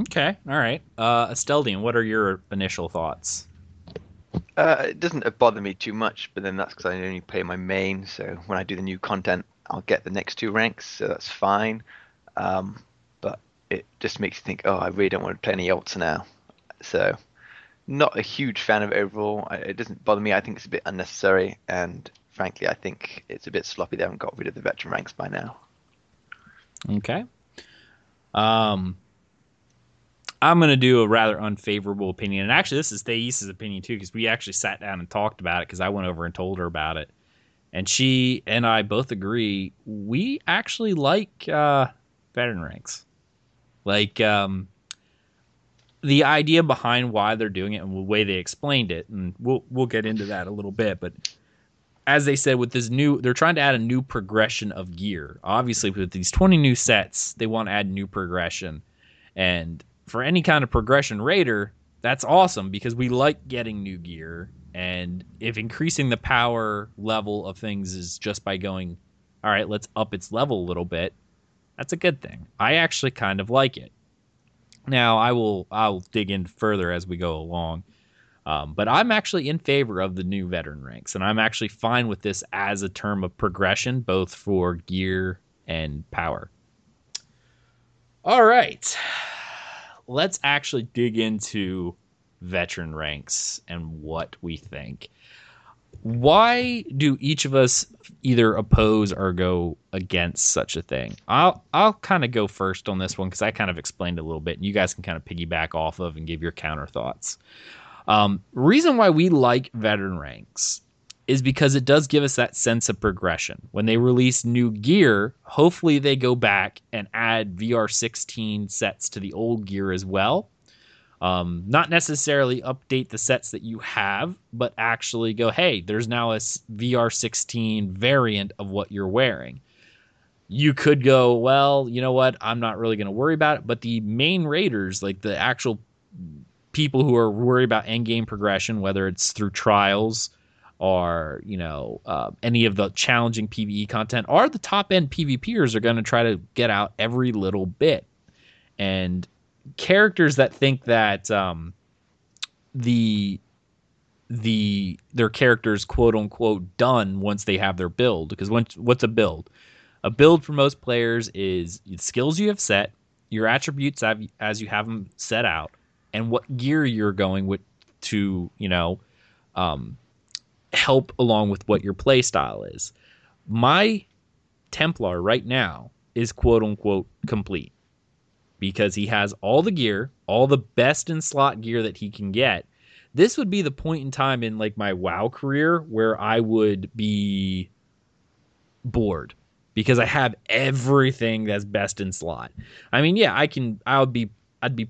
Okay, all right. Asteldian, what are your initial thoughts? It doesn't bother me too much, but then that's because I only play my main, so when I do the new content, I'll get the next 2 ranks, so that's fine. But it just makes you think, oh, I really don't want to play any alts now. So, not a huge fan of it overall. It doesn't bother me. I think it's a bit unnecessary, and frankly, I think it's a bit sloppy. They haven't got rid of the veteran ranks by now. Okay. I'm going to do a rather unfavorable opinion. And actually, this is Thais' opinion, too, because we actually sat down and talked about it, because I went over and told her about it. And she and I both agree. We actually like veteran ranks. Like, the idea behind why they're doing it and the way they explained it, and we'll get into that a little bit, but as they said, with this new, they're trying to add a new progression of gear. Obviously, with these 20 new sets, they want to add new progression. And for any kind of progression raider, that's awesome, because we like getting new gear. And if increasing the power level of things is just by going, all right, let's up its level a little bit, that's a good thing. I actually kind of like it. Now, I'll dig in further as we go along. But I'm actually in favor of the new veteran ranks, and I'm actually fine with this as a term of progression, both for gear and power. All right. Let's actually dig into veteran ranks and what we think. Why do each of us either oppose or go against such a thing? I'll kind of go first on this one, because I kind of explained a little bit, and you guys can kind of piggyback off of and give your counter thoughts. Reason why we like veteran ranks is because it does give us that sense of progression. When they release new gear, hopefully they go back and add VR 16 sets to the old gear as well. Not necessarily update the sets that you have, but actually go, hey, there's now a VR 16 variant of what you're wearing. You could go, well, you know what? I'm not really going to worry about it. But the main raiders, like the actual people who are worried about endgame progression, whether it's through trials or, you know, any of the challenging PvE content, or the top end PvPers are going to try to get out every little bit. And characters that think that their character's quote unquote done once they have their build, because what's a build? A build for most players is the skills you have set, your attributes as you have them set out, and what gear you're going with to, you know, help along with what your play style is. My Templar right now is quote unquote complete, because he has all the gear, all the best in slot gear that he can get. This would be the point in time in like my WoW career where I would be bored, because I have everything that's best in slot. I mean, yeah, I'd be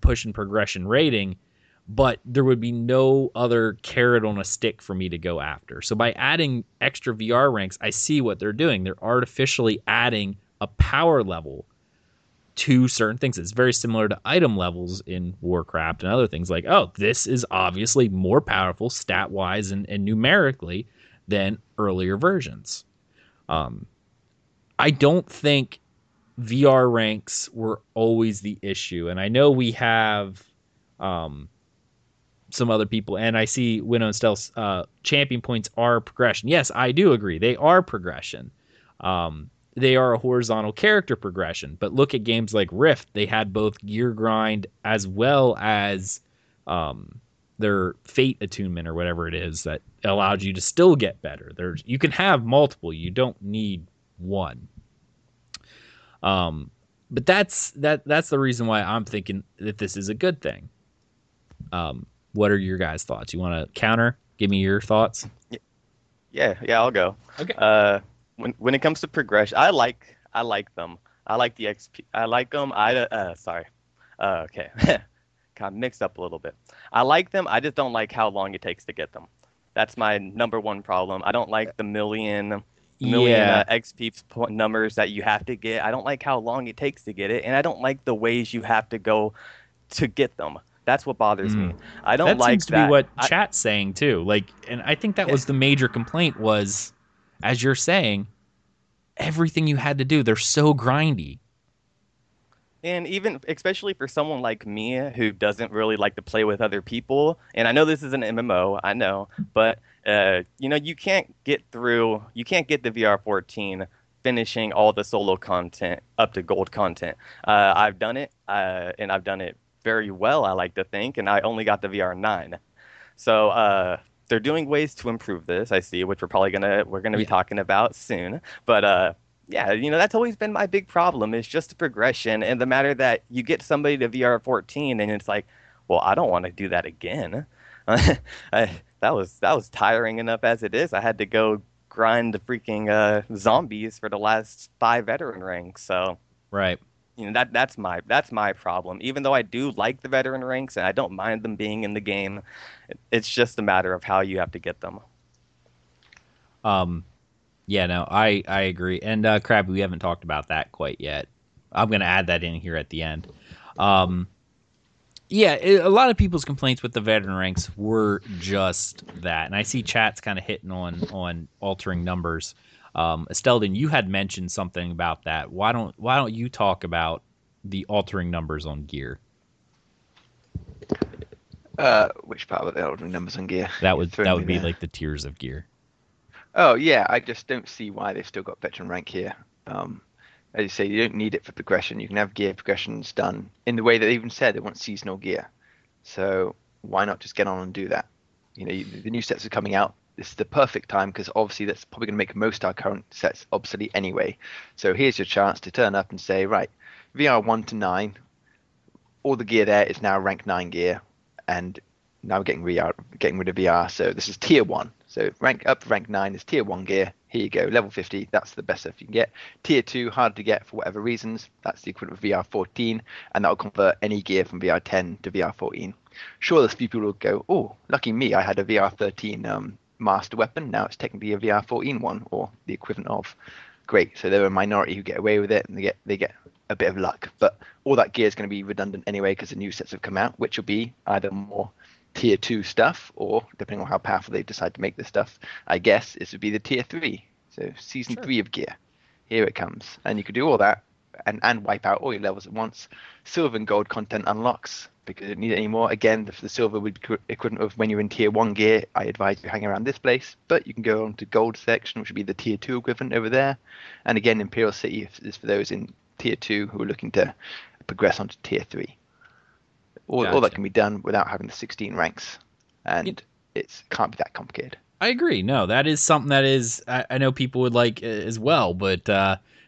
pushing progression rating, but there would be no other carrot on a stick for me to go after. So by adding extra VR ranks, I see what they're doing. They're artificially adding a power level to certain things. It's very similar to item levels in Warcraft and other things, like, oh, this is obviously more powerful stat-wise and numerically than earlier versions. I don't think VR ranks were always the issue. And I know we have some other people, and I see Winnow and Stealth's champion points are progression. Yes, I do agree. They are progression. They are a horizontal character progression. But look at games like Rift. They had both gear grind as well as their fate attunement or whatever it is that allowed you to still get better. You can have multiple. You don't need one. But that's the reason why I'm thinking that this is a good thing. What are your guys' thoughts? You want to counter? Give me your thoughts. Yeah, I'll go. Okay. When it comes to progression, I like them. I like the XP. I like them. Okay. Got mixed up a little bit. I like them. I just don't like how long it takes to get them. That's my number one problem. I don't like the million XP point numbers that you have to get. I don't like how long it takes to get it, and I don't like the ways you have to go to get them. That's what bothers me. I don't like that. Seems to be what chat's saying too. Like, and I think that was the major complaint was, as you're saying, everything you had to do. They're so grindy. And even, especially for someone like me who doesn't really like to play with other people, and I know this is an MMO, I know, but you can't get through, you can't get the VR 14 finishing all the solo content up to gold content. I've done it, and I've done it very well, I like to think, and I only got the VR 9. So they're doing ways to improve this, I see, which we're gonna be talking about soon, but. That's always been my big problem, is just the progression and the matter that you get somebody to VR 14 and it's like, well, I don't want to do that again. That was tiring enough as it is. I had to go grind the freaking zombies for the last 5 veteran ranks. So right, that's my problem. Even though I do like the veteran ranks and I don't mind them being in the game, it's just a matter of how you have to get them. Yeah, no, I agree. And Krabby, we haven't talked about that quite yet. I'm going to add that in here at the end. A lot of people's complaints with the veteran ranks were just that. And I see chat's kind of hitting on altering numbers. Asteldian, you had mentioned something about that. Why don't you talk about the altering numbers on gear? Which part of the altering numbers on gear? That would be like the tiers of gear. Oh, yeah, I just don't see why they've still got veteran rank here. As you say, you don't need it for progression. You can have gear progressions done in the way that they even said they want seasonal gear. So why not just get on and do that? You know, the new sets are coming out. This is the perfect time, because obviously that's probably going to make most of our current sets obsolete anyway. So here's your chance to turn up and say, right, VR 1 to 9, all the gear there is now rank 9 gear, and now we're getting rid of VR, so this is tier 1. So rank 9 is tier 1 gear. Here you go, level 50. That's the best stuff you can get. Tier 2, hard to get for whatever reasons. That's the equivalent of VR 14, and that'll convert any gear from VR 10 to VR 14. sure there's people who go, oh, lucky me, I had a VR 13 master weapon, now it's technically a VR 14 one, or the equivalent of. Great, so they're a minority who get away with it, and they get a bit of luck. But all that gear is going to be redundant anyway because the new sets have come out, which will be either more tier 2 stuff, or depending on how powerful they decide to make this stuff, I guess this would be the tier 3. So season 3 of gear, here it comes, and you could do all that and wipe out all your levels at once. Silver and gold content unlocks because you don't need it anymore. Again, the silver would be equivalent of when you're in tier 1 gear, I advise you hang around this place, but you can go on to gold section, which would be the tier 2 equivalent over there. And again, Imperial City is for those in tier 2 who are looking to progress onto tier 3. All that can be done without having the 16 ranks, and it can't be that complicated. I agree. No, that is something that is, I know people would like as well, but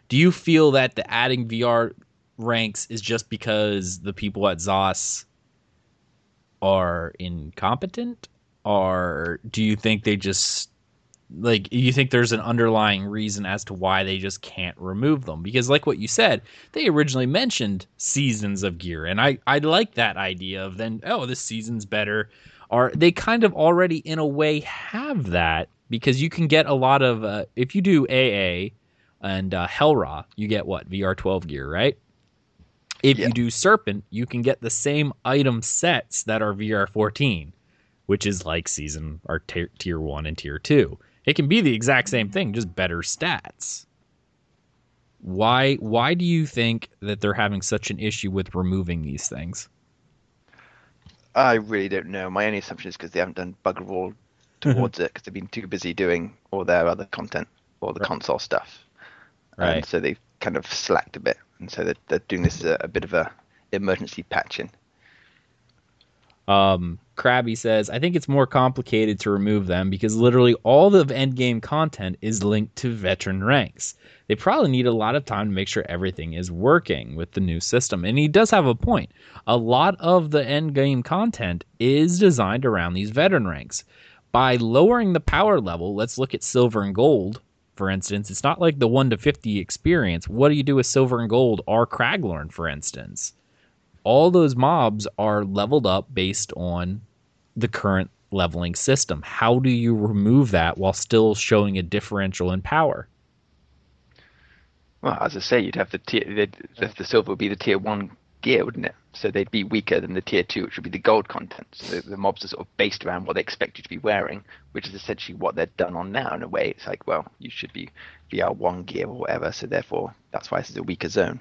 do you feel that the adding VR ranks is just because the people at ZOS are incompetent, or do you think they just like, you think there's an underlying reason as to why they just can't remove them? Because like what you said, they originally mentioned seasons of gear, and I like that idea of then, oh, this season's better. Or they kind of already in a way have that, because you can get a lot of if you do AA and Hellra, you get what, VR 12 gear, right? If you do Serpent, you can get the same item sets that are VR 14, which is like season or tier 1 and tier 2. It can be the exact same thing, just better stats. Why do you think that they're having such an issue with removing these things? I really don't know. My only assumption is because they haven't done bugger all towards it, because they've been too busy doing all their other content or the console stuff. Right. So they've kind of slacked a bit. And so they're doing this as a bit of a emergency patching. Krabby says, I think it's more complicated to remove them because literally all of endgame content is linked to veteran ranks. They probably need a lot of time to make sure everything is working with the new system. And he does have a point. A lot of the endgame content is designed around these veteran ranks. By lowering the power level, let's look at silver and gold. For instance, it's not like the 1 to 50 experience. What do you do with silver and gold or Craglorn, for instance? All those mobs are leveled up based on the current leveling system. How do you remove that while still showing a differential in power? Well, as I say, you'd have the silver would be the tier 1 gear, wouldn't it? So they'd be weaker than the tier 2, which would be the gold content. So the mobs are sort of based around what they expect you to be wearing, which is essentially what they're done on now in a way. It's like, well, you should be VR1 gear or whatever, so therefore that's why this is a weaker zone.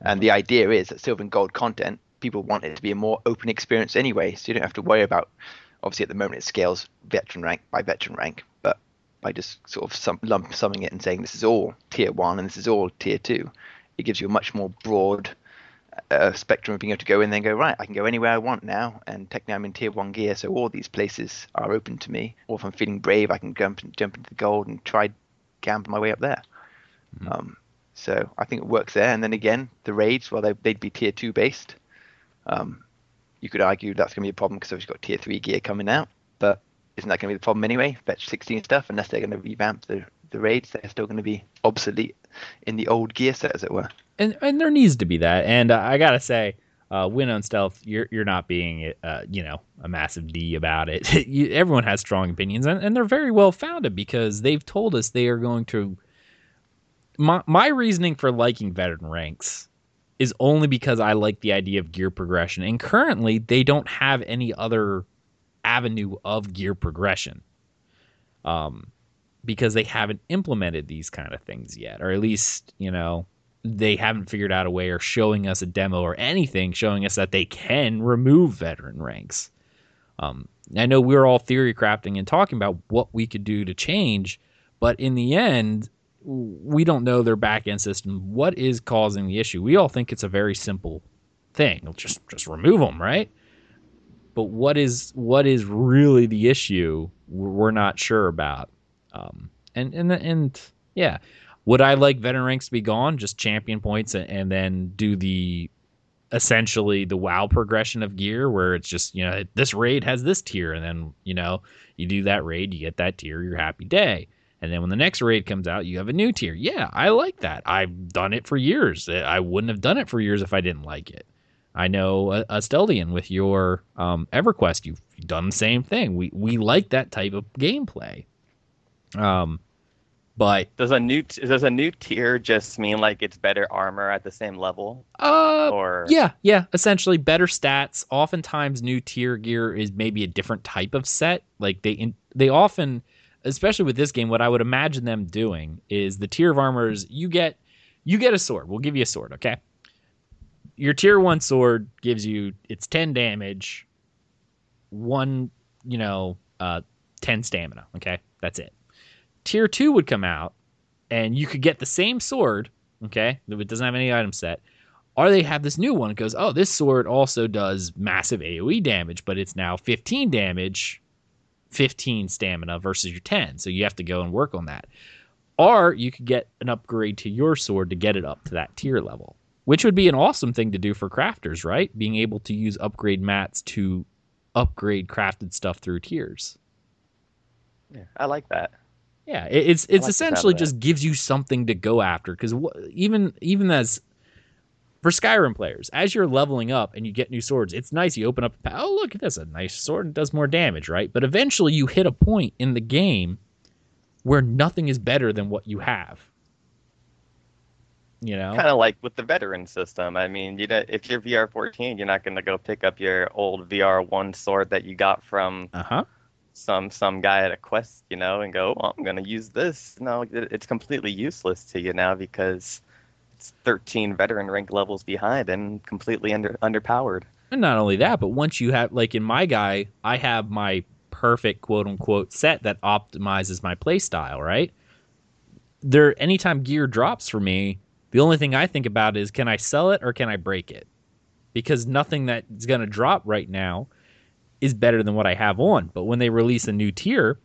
And the idea is that silver and gold content, people want it to be a more open experience anyway, so you don't have to worry about, obviously at the moment it scales veteran rank, but by just sort of lumping it and saying this is all tier 1 and this is all tier 2, it gives you a much more broad spectrum of being able to go in and then go, right, I can go anywhere I want now, and technically I'm in tier 1 gear, so all these places are open to me, or if I'm feeling brave I can jump into the gold and try gamble my way up there. So I think it works there. And then again, the raids, well, they'd be tier 2 based. You could argue that's going to be a problem because we've got tier 3 gear coming out, but isn't that going to be the problem anyway? Fetch 16 stuff, unless they're going to revamp the raids, they're still going to be obsolete in the old gear set, as it were. And there needs to be that. And I gotta say, win on stealth, you're not being a massive D about it. Everyone has strong opinions, and they're very well founded because they've told us they are going to. My reasoning for liking veteran ranks is only because I like the idea of gear progression, and currently they don't have any other avenue of gear progression. Because they haven't implemented these kind of things yet, or at least, they haven't figured out a way or showing us a demo or anything showing us that they can remove veteran ranks. I know we're all theory crafting and talking about what we could do to change, but in the end, we don't know their back-end system. What is causing the issue? We all think it's a very simple thing. Just remove them, right? But what is really the issue? We're not sure about. Yeah, would I like veteran ranks to be gone, just champion points, and then do essentially the WoW progression of gear where it's just, this raid has this tier, and then, you do that raid, you get that tier, your happy day. And then when the next raid comes out, you have a new tier. Yeah, I like that. I've done it for years. I wouldn't have done it for years if I didn't like it. I know Asteldian with your EverQuest, you've done the same thing. We like that type of gameplay. But does a new tier just mean like it's better armor at the same level? Or yeah, essentially better stats. Oftentimes, new tier gear is maybe a different type of set. Like they often, especially with this game, what I would imagine them doing is the tier of armors you get a sword. We'll give you a sword, okay? Your tier 1 sword gives you, it's 10 damage, 10 stamina, okay? That's it. Tier 2 would come out, and you could get the same sword, okay? It doesn't have any item set. Or they have this new one that goes, oh, this sword also does massive AoE damage, but it's now 15 damage, 15 stamina versus your 10. So you have to go and work on that. Or you could get an upgrade to your sword to get it up to that tier level, which would be an awesome thing to do for crafters, right? Being able to use upgrade mats to upgrade crafted stuff through tiers. Yeah, I like that. Yeah, it's like essentially just gives you something to go after, because even as for Skyrim players, as you're leveling up and you get new swords, it's nice. You open up, oh look, it has a nice sword and does more damage, right? But eventually you hit a point in the game where nothing is better than what you have. You know, kind of like with the veteran system. I mean, you know, if you're VR 14, you're not going to go pick up your old VR 1 sword that you got from. Some guy at a quest, you know, and go, oh, I'm going to use this. No, it's completely useless to you now because it's 13 veteran rank levels behind and completely underpowered. And not only that, but once you have, like in my guy, I have my perfect quote-unquote set that optimizes my playstyle, right? There, anytime gear drops for me, the only thing I think about is, can I sell it or can I break it? Because nothing that's going to drop right now is better than what I have on. But when they release a new tier,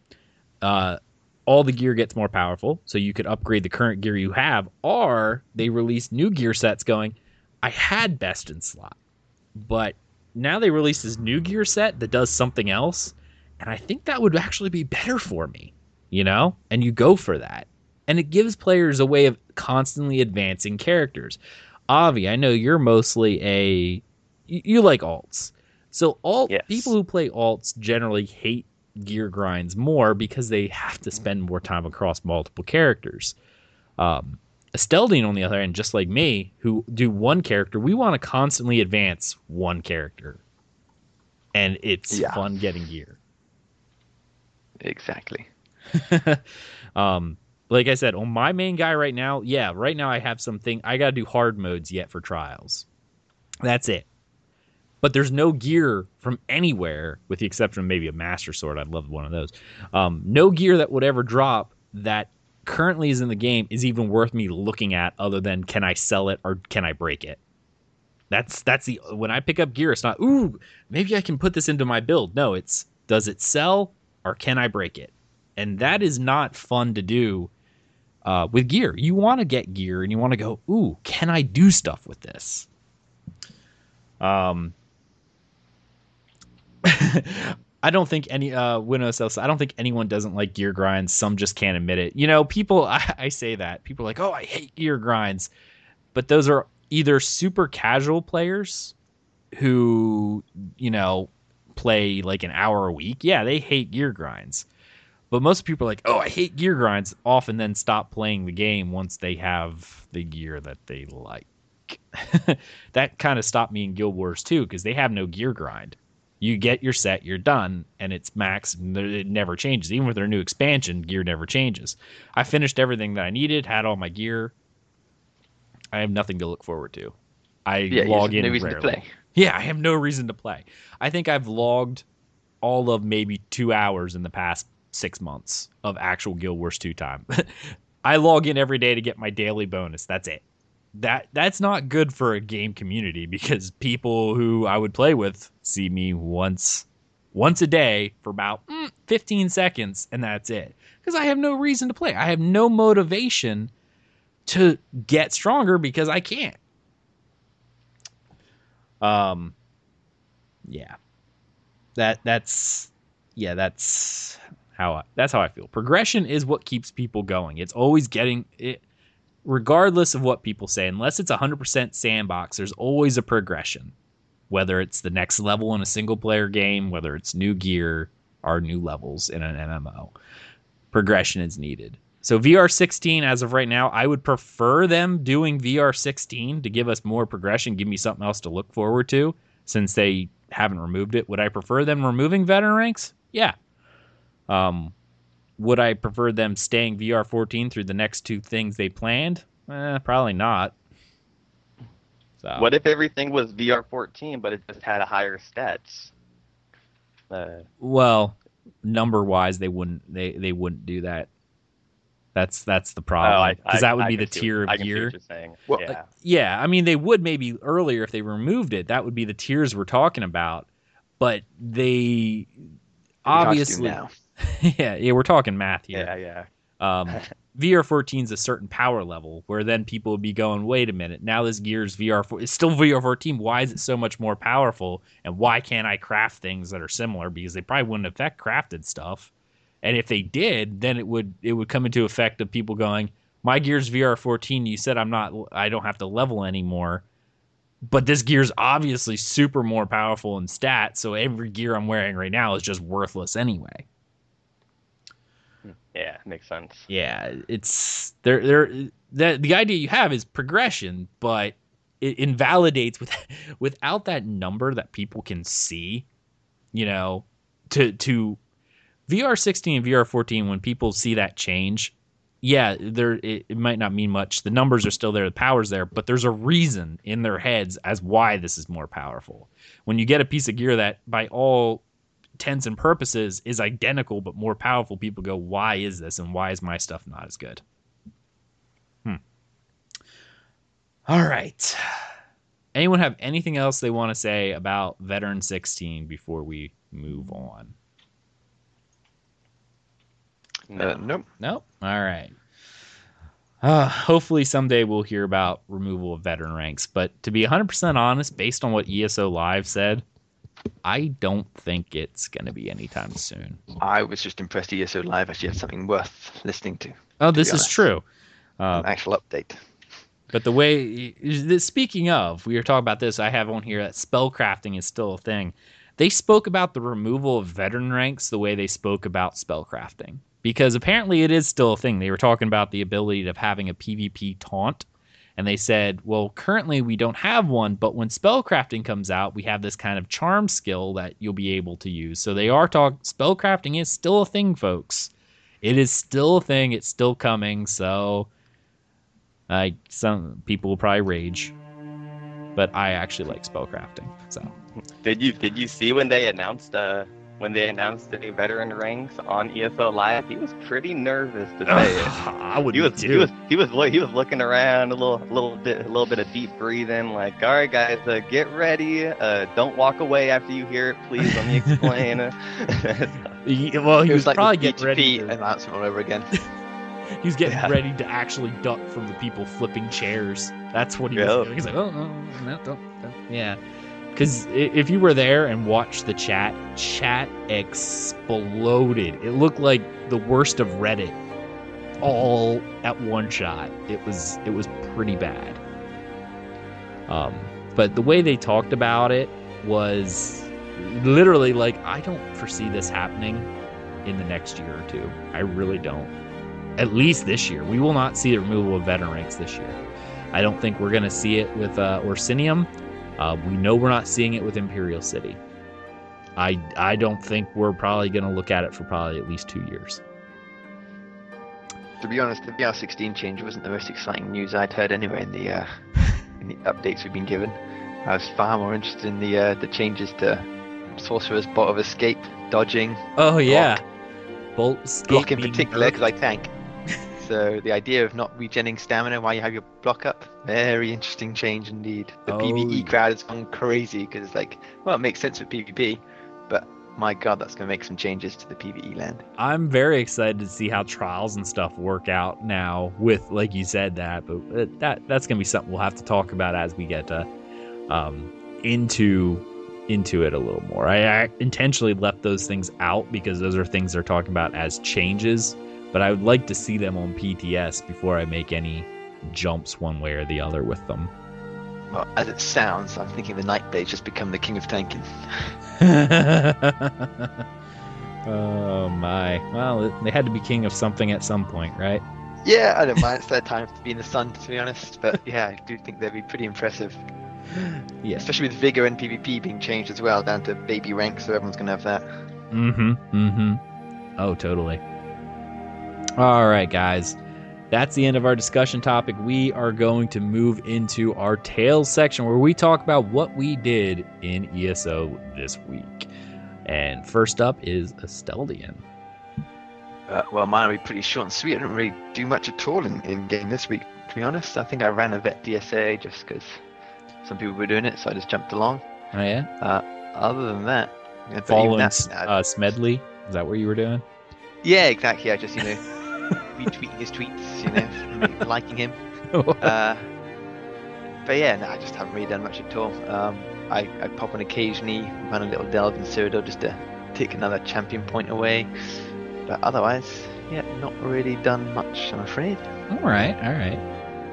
all the gear gets more powerful, so you could upgrade the current gear you have, or they release new gear sets going, I had best in slot, but now they release this new gear set that does something else, and I think that would actually be better for me, you know? And you go for that. And it gives players a way of constantly advancing characters. Avi, I know you're mostly you like alts. So yes. People who play alts generally hate gear grinds more because they have to spend more time across multiple characters. Asteldian, on the other hand, just like me, who do one character, we want to constantly advance one character. And it's fun getting gear. Exactly. Like I said, on my main guy right now, I have something. I got to do hard modes yet for trials. That's it. But there's no gear from anywhere, with the exception of maybe a Master Sword. I'd love one of those. No gear that would ever drop that currently is in the game is even worth me looking at, other than can I sell it or can I break it? That's the, when I pick up gear, it's not, ooh, maybe I can put this into my build. No, it's, does it sell or can I break it? And that is not fun to do with gear. You want to get gear and you want to go, ooh, can I do stuff with this? I don't think anyone doesn't like gear grinds. Some just can't admit it. You know, people, I say that. People are like, oh, I hate gear grinds. But those are either super casual players who, you know, play like an hour a week. Yeah, they hate gear grinds. But most people are like, oh, I hate gear grinds, often then stop playing the game once they have the gear that they like. That kind of stopped me in Guild Wars 2, because they have no gear grind. You get your set, you're done, and it's max, and it never changes. Even with their new expansion, gear never changes. I finished everything that I needed, had all my gear. I have nothing to look forward to. I log in rarely. To play. Yeah, I have no reason to play. I think I've logged all of maybe 2 hours in the past 6 months of actual Guild Wars 2 time. I log in every day to get my daily bonus. That's it. That's not good for a game community, because people who I would play with see me once a day for about 15 seconds, and that's it. Because I have no reason to play. I have no motivation to get stronger because I can't. Yeah. That's how I feel. Progression is what keeps people going. It's always getting it. Regardless of what people say, unless it's 100% sandbox, there's always a progression. whether it's the next level in a single player game, whether it's new gear or new levels in an MMO. Progression is needed. So VR 16, as of right now, I would prefer them doing VR 16 to give us more progression, give me something else to look forward to, since they haven't removed it. Would I prefer them removing veteran ranks? Yeah. Would I prefer them staying VR 14 through the next two things they planned? Probably not. So. What if everything was VR 14, but it just had a higher stats? Well, number-wise, they wouldn't do that. That's the problem, because that would be the tier of gear. Well, yeah, I mean, they would maybe earlier if they removed it. That would be the tiers we're talking about. But they obviously, yeah, we're talking math here. Yeah. VR 14 is a certain power level, where then people would be going, wait a minute, now this gear's VR4, it's still VR 14, why is it so much more powerful, and why can't I craft things that are similar, because they probably wouldn't affect crafted stuff, and if they did, then it would come into effect of people going, my gear's VR 14, you said I don't have to level anymore, but this gear's obviously super more powerful in stats, so every gear I'm wearing right now is just worthless anyway. Yeah, makes sense. Yeah, it's the idea you have is progression, but it invalidates without that number that people can see, you know, to VR 16 and VR 14, when people see that change, yeah, it might not mean much. The numbers are still there, the power's there, but there's a reason in their heads as why this is more powerful. When you get a piece of gear that by all intents and purposes is identical but more powerful, people go, why is this, and why is my stuff not as good? All right, anyone have anything else they want to say about Veteran 16 before we move on? Nope. All right, hopefully someday we'll hear about removal of veteran ranks, but to be 100% honest, based on what ESO Live said, I don't think it's going to be anytime soon. I was just impressed ESO Live actually had something worth listening to. Oh, this is true. An actual update. But the way... Speaking of, we were talking about this, I have on here that spellcrafting is still a thing. They spoke about the removal of veteran ranks the way they spoke about spellcrafting, because apparently it is still a thing. They were talking about the ability of having a PvP taunt, and they said, well, currently we don't have one, but when spellcrafting comes out, we have this kind of charm skill that you'll be able to use. So they are talking, spellcrafting is still a thing, folks. It is still a thing. It's still coming. So some people will probably rage, but I actually like spellcrafting. So did you see when they announced the veteran ranks on ESO Live? He was pretty nervous to say it. I would. He was looking around, a little bit of deep breathing, like, all right, guys, get ready. Don't walk away after you hear it, please. Let me explain. Well, he was like probably getting ready to announce it all over again. He was getting ready to actually duck from the people flipping chairs. That's what he was doing. He's like, oh no, don't. Yeah. Because if you were there and watched the chat exploded. It looked like the worst of Reddit all at one shot. It was pretty bad. But the way they talked about it was literally like, I don't foresee this happening in the next year or two. I really don't. At least this year. We will not see the removal of veteran ranks this year. I don't think we're going to see it with Orsinium. We know we're not seeing it with Imperial City. I don't think we're probably going to look at it for probably at least 2 years. To be honest, the VR 16 change wasn't the most exciting news I'd heard anyway in the updates we've been given. I was far more interested in the changes to Sorcerer's Bolt of Escape, dodging. Oh yeah, block in particular, because I tank. So the idea of not regening stamina while you have your block up, very interesting change indeed. The PvE crowd has gone crazy because it's like, well, it makes sense with PvP, but my god, that's going to make some changes to the PvE land. I'm very excited to see how trials and stuff work out now with, like you said, that. But that's going to be something we'll have to talk about as we get into it a little more. I intentionally left those things out because those are things they're talking about as changes. But I would like to see them on PTS before I make any jumps one way or the other with them. Well, as it sounds, I'm thinking the Nightblade's just become the king of tanking. Oh my. Well, they had to be king of something at some point, right? Yeah, I don't mind. It's their time to be in the sun, to be honest. But yeah, I do think they'd be pretty impressive. Yeah. Especially with Vigor and PvP being changed as well, down to baby ranks, so everyone's going to have that. Oh, totally. All right, guys. That's the end of our discussion topic. We are going to move into our Tales section where we talk about what we did in ESO this week. And first up is Asteldian. Well, mine will be pretty short and sweet. I didn't really do much at all in game this week, to be honest. I think I ran a vet DSA just because some people were doing it, so I just jumped along. Oh, yeah? Other than that... Following Smedley? Is that what you were doing? Yeah, exactly. I just, you know... retweeting his tweets, you know, liking him. But yeah, no, I just haven't really done much at all. I pop on occasionally, run a little delve in Cyrodiil just to take another champion point away. But otherwise, yeah, not really done much, I'm afraid. All right.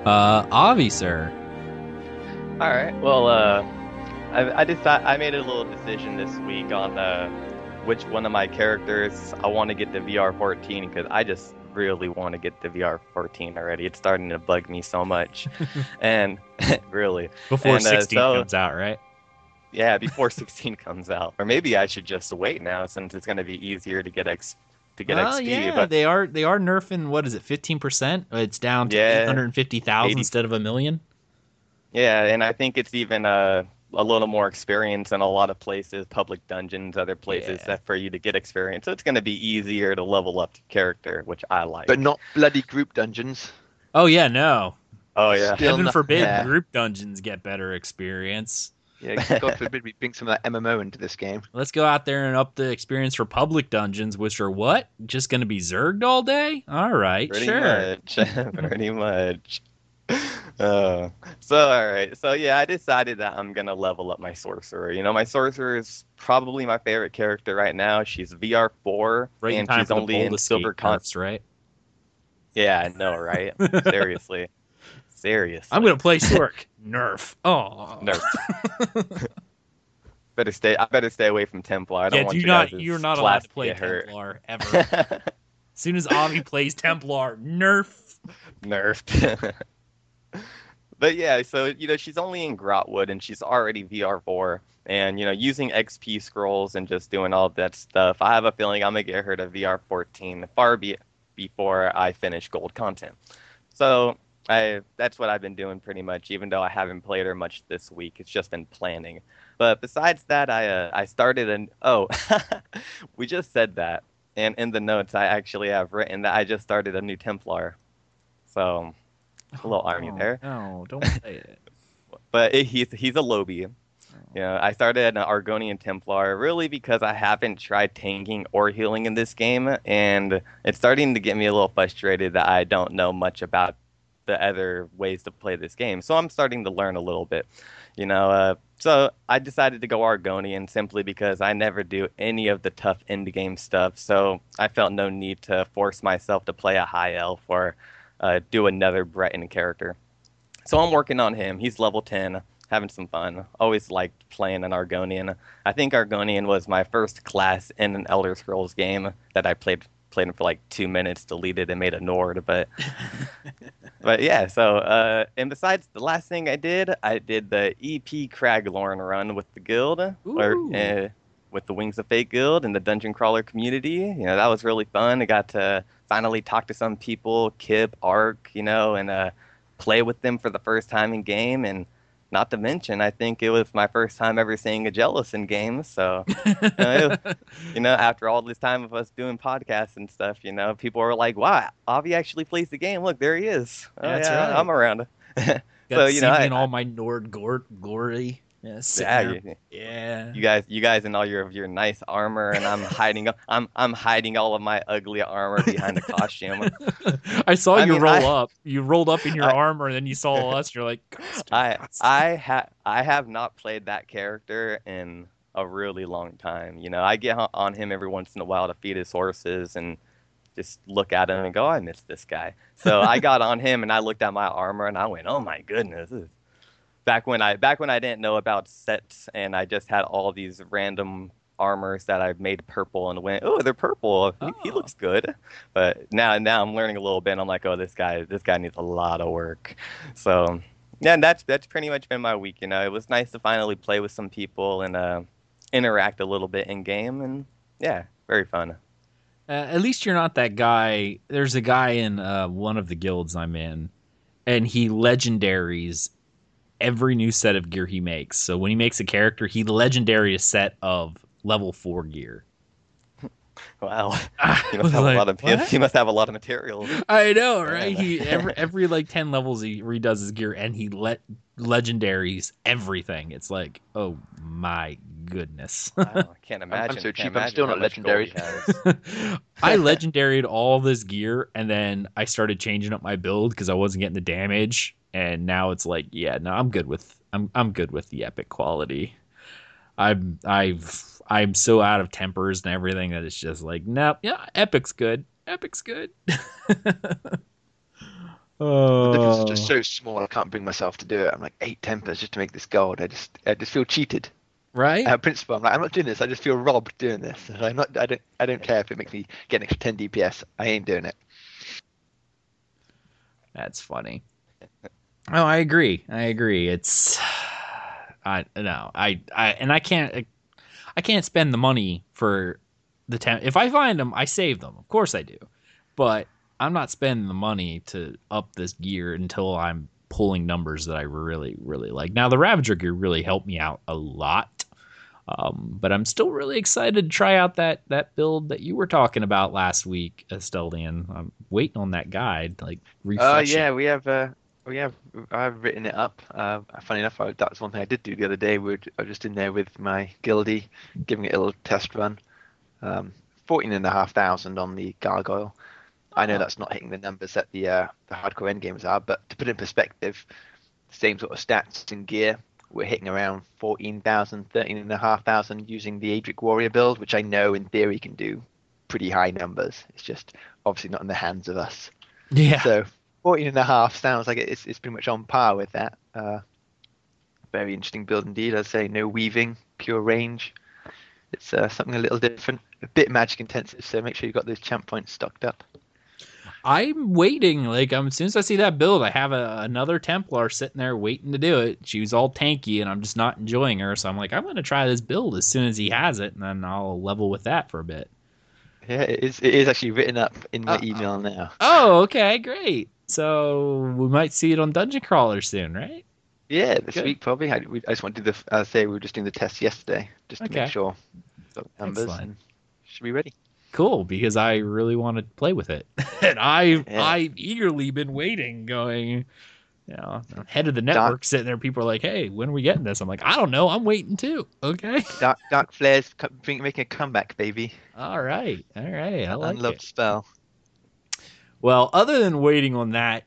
Avi, sir. All right. Well, I made a little decision this week on which one of my characters I want to get the VR 14 because I just really want to get the VR 14 already. It's starting to bug me so much. And really. Before 16 comes out, right? Yeah, before 16 comes out. Or maybe I should just wait now since it's going to be easier to get XP. Yeah, but they are nerfing, what is it, 15%? It's down to 850,000 instead of 1 million. Yeah, and I think it's even a little more experience in a lot of places, public dungeons, other places that for you to get experience. So it's going to be easier to level up your character, which I like. But not bloody group dungeons. Oh, yeah, no. Oh, yeah. Still Heaven forbid group dungeons get better experience. Yeah, God forbid we bring some of that MMO into this game. Let's go out there and up the experience for public dungeons, which are what? Just going to be zerged all day? All right, Pretty much. I decided that I'm gonna level up my sorcerer. You know, my sorcerer is probably my favorite character right now. She's VR4 right, and she's only in silver cups, right? Yeah, I know, right? seriously I'm gonna play Sork. nerf. I better stay away from Templar. I don't want you guys to you're not allowed to play Templar ever. As soon as Avi plays Templar, nerfed. But yeah, so, you know, she's only in Grotwood and she's already VR4 and, you know, using XP scrolls and just doing all that stuff. I have a feeling I'm going to get her to VR14 far before I finish gold content. So that's what I've been doing pretty much, even though I haven't played her much this week. It's just been planning. But besides that, I started we just said that. And in the notes, I actually have written that I just started a new Templar. So... a little army there. No, don't say it. But he's a lobby. Oh. You know, I started an Argonian Templar really because I haven't tried tanking or healing in this game, and it's starting to get me a little frustrated that I don't know much about the other ways to play this game. So I'm starting to learn a little bit. You know, so I decided to go Argonian simply because I never do any of the tough end-game stuff, so I felt no need to force myself to play a high elf or... do another Breton character. So I'm working on him. He's level 10, having some fun. Always liked playing an Argonian. I think Argonian was my first class in an Elder Scrolls game that I played for like 2 minutes, deleted and made a Nord. But yeah, so, and besides the last thing I did the EP Craglorn run with the guild. Ooh. With the Wings of Fate Guild and the Dungeon Crawler community. You know, that was really fun. I got to finally talk to some people, Kip, Ark, you know, and play with them for the first time in game. And not to mention, I think it was my first time ever seeing a Jealous in game. So, after all this time of us doing podcasts and stuff, you know, people were like, wow, Avi actually plays the game. Look, there he is. Right. I'm around. So, you know, in all my Nord glory. Yeah. You guys in all your nice armor, and I'm hiding I'm hiding all of my ugly armor behind a costume. I saw you roll up. You rolled up in your armor and then you saw us, you're like, I have not played that character in a really long time. You know, I get on him every once in a while to feed his horses and just look at him and go, oh, I miss this guy. So I got on him and I looked at my armor and I went, oh my goodness, this is back when I didn't know about sets and I just had all these random armors that I've made purple and went, oh, they're purple. Oh. He looks good. But now I'm learning a little bit. And I'm like, oh, this guy needs a lot of work. So yeah, that's pretty much been my week. You know, it was nice to finally play with some people and interact a little bit in game. And yeah, very fun. At least you're not that guy. There's a guy in one of the guilds I'm in, and he legendaries every new set of gear he makes. So when he makes a character, he legendaries a set of level 4 gear. Wow, he must have like, a lot of materials. I know, right? He every like 10 levels he redoes his gear, and he legendaries everything. It's like, oh my goodness! Wow, I can't imagine. I'm so cheap. I'm still not legendary. I legendaried all this gear, and then I started changing up my build because I wasn't getting the damage, and now it's like, yeah, no, I'm good with the epic quality. I'm so out of tempers and everything that it's just like, nope, yeah, epic's good. The difference is just so small, I can't bring myself to do it. I'm like 8 tempers just to make this gold. I just feel cheated, right? Principle, I'm like, I'm not doing this. I just feel robbed doing this. And I don't care if it makes me get an extra 10 DPS. I ain't doing it. That's funny. Oh, I agree. It's I can't spend the money for the temp. If I find them, I save them. Of course I do. But I'm not spending the money to up this gear until I'm pulling numbers that I really, really like. Now, the Ravager gear really helped me out a lot. But I'm still really excited to try out that build that you were talking about last week, Asteldian. I'm waiting on that guide. Like, yeah, I've written it up. Funny enough, that's one thing I did do the other day. I was just in there with my guildie, giving it a little test run. 14,500 on the gargoyle. I know that's not hitting the numbers that the hardcore end games are, but to put in perspective, same sort of stats and gear, we're hitting around 14,000, 13,500 using the Adric Warrior build, which I know in theory can do pretty high numbers. It's just obviously not in the hands of us. Yeah. So 14,500 sounds like it's pretty much on par with that. Very interesting build indeed. I'd say no weaving, pure range. It's something a little different, a bit magic intensive. So make sure you've got those champ points stocked up. I'm waiting. Like as soon as I see that build, I have another Templar sitting there waiting to do it. She was all tanky, and I'm just not enjoying her. So I'm like, I'm going to try this build as soon as he has it, and then I'll level with that for a bit. Yeah, it is actually written up in my email now. Oh, okay, great. So we might see it on Dungeon Crawler soon, right? Yeah, this week probably. I just want to do the. Say we were just doing the test yesterday, just to make sure the numbers should be ready. Cool, because I really want to play with it, and I've eagerly been waiting. Going, you know, head of the network sitting there. People are like, "Hey, when are we getting this?" I'm like, "I don't know. I'm waiting too." Okay. Dark Flare's making a comeback, baby. All right. I like it. Unloved spell. Well, other than waiting on that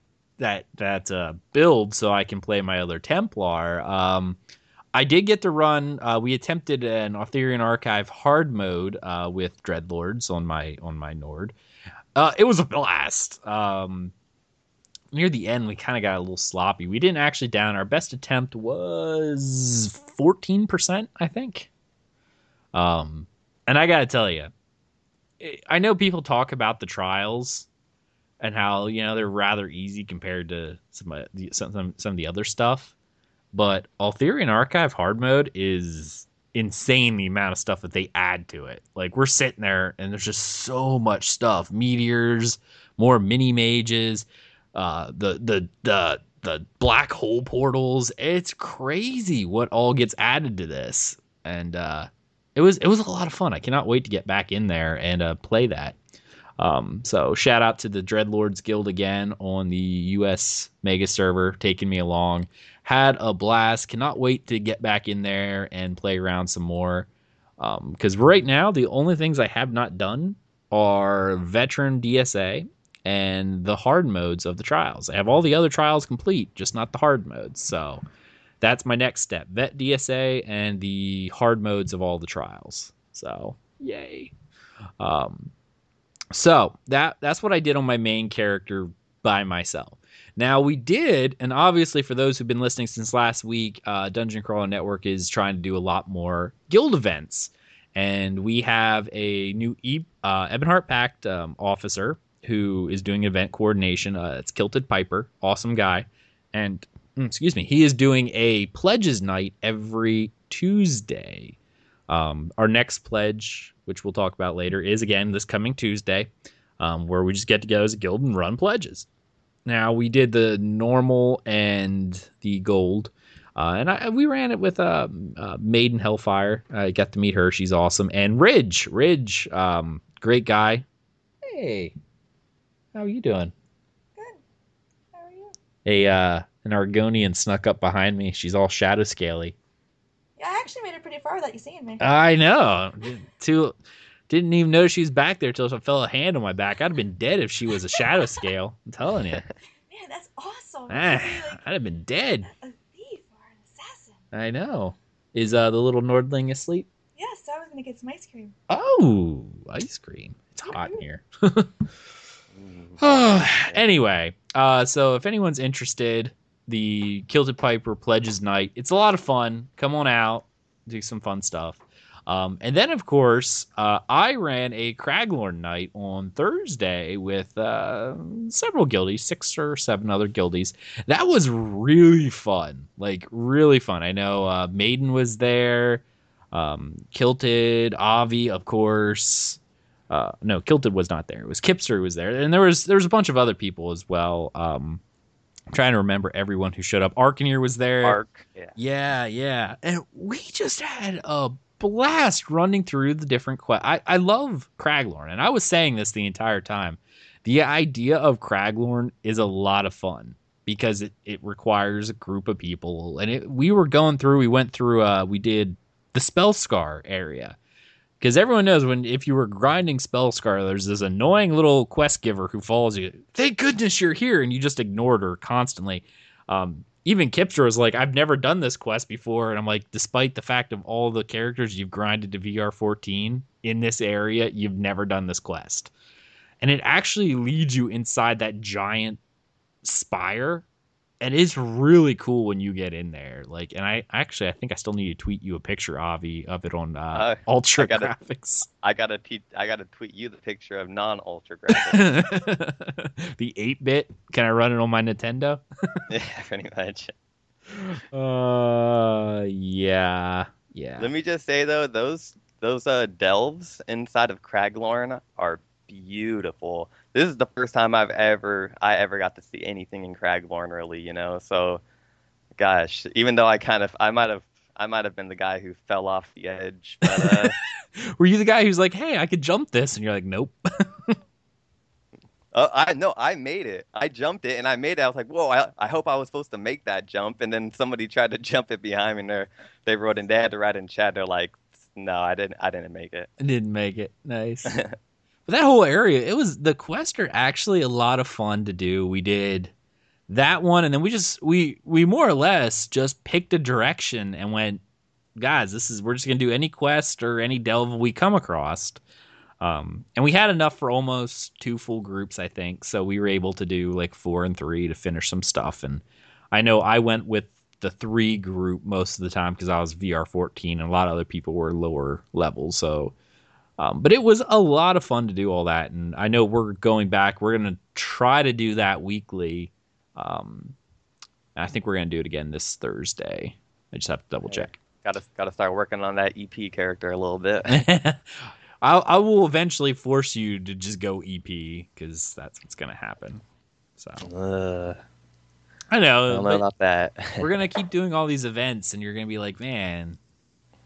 build so I can play my other Templar, I did get to run. We attempted an Arthurian Archive hard mode with Dreadlords on my Nord. It was a blast. Near the end, we kind of got a little sloppy. We didn't actually down. Our best attempt was 14%, I think. And I got to tell you, I know people talk about the trials and how, you know, they're rather easy compared to some of the other stuff. But Arthurian Archive hard mode is insane, the amount of stuff that they add to it. Like, we're sitting there, and there's just so much stuff. Meteors, more mini-mages, the black hole portals. It's crazy what all gets added to this. And it was a lot of fun. I cannot wait to get back in there and play that. So shout out to the Dreadlords Guild again on the US mega server, taking me along. Had a blast. Cannot wait to get back in there and play around some more. Because right now, the only things I have not done are Veteran DSA and the hard modes of the trials. I have all the other trials complete, just not the hard modes. So that's my next step. Vet DSA and the hard modes of all the trials. So, yay. So that's what I did on my main character by myself. Now, we did, and obviously for those who've been listening since last week, Dungeon Crawler Network is trying to do a lot more guild events. And we have a new Ebonheart Pact officer who is doing event coordination. It's Kilted Piper, awesome guy. And, he is doing a pledges night every Tuesday. Our next pledge, which we'll talk about later, is, again, this coming Tuesday, where we just get together as a guild and run pledges. Now, we did the normal and the gold, and we ran it with Maiden Hellfire. I got to meet her. She's awesome. And Ridge, great guy. Hey, how are you doing? Good. How are you? An Argonian snuck up behind me. She's all shadow scaly. Yeah, I actually made it pretty far without you seeing me. I know. Didn't even know she was back there till I felt a hand on my back. I'd have been dead if she was a shadow scale. I'm telling you. Man, that's awesome. I'd have been dead. A thief or an assassin. I know. Is the little Nordling asleep? Yes, I was going to get some ice cream. Oh, ice cream. It's hot in here. Anyway, so if anyone's interested, the Kilted Piper Pledges Night. It's a lot of fun. Come on out. Do some fun stuff. And then, of course, I ran a Craglorn night on Thursday with several guildies, 6 or 7 other guildies. That was really fun, I know Maiden was there, Kilted, Avi, of course. No, Kilted was not there. It was Kipster who was there, and there was a bunch of other people as well. I'm trying to remember everyone who showed up. Arcanier was there. Yeah. And we just had a blast running through the different quests. I love Craglorn, and I was saying this the entire time. The idea of Craglorn is a lot of fun because it requires a group of people. And we did the Spellscar area because everyone knows if you were grinding Spellscar, there's this annoying little quest giver who follows you. Thank goodness you're here, and you just ignored her constantly. Even Kipster was like, I've never done this quest before. And I'm like, despite the fact of all the characters you've grinded to VR 16 in this area, you've never done this quest. And it actually leads you inside that giant spire. And it's really cool when you get in there. And I think I still need to tweet you a picture, Avi, of it on Ultra Graphics. I gotta tweet you the picture of non-Ultra Graphics. The 8-bit? Can I run it on my Nintendo? Yeah, pretty much. Yeah. Let me just say, though, those delves inside of Craglorn are beautiful. This is the first time I ever got to see anything in Craglorn, really, so gosh, even though I might have been the guy who fell off the edge, but were you the guy who's like, hey, I could jump this, and you're like, nope. I made it. I jumped it and I made it. I was like, whoa, I hope I was supposed to make that jump, and then somebody tried to jump it behind me, and they wrote, and they had to write in chat, they're like, no, I didn't make it. I didn't make it. Nice. But that whole area, the quests are actually a lot of fun to do. We did that one, and then we more or less just picked a direction and went, guys, we're just gonna do any quest or any delve we come across. And we had enough for almost 2 full groups, I think. So we were able to do 4 and 3 to finish some stuff. And I know I went with the 3 group most of the time because I was VR 14, and a lot of other people were lower level, so. But it was a lot of fun to do all that, and I know we're going back. We're going to try to do that weekly. I think we're going to do it again this Thursday. I just have to double check. Got to start working on that EP character a little bit. I will eventually force you to just go EP because that's what's going to happen. So I know. I don't know about that. We're going to keep doing all these events, and you're going to be like, man,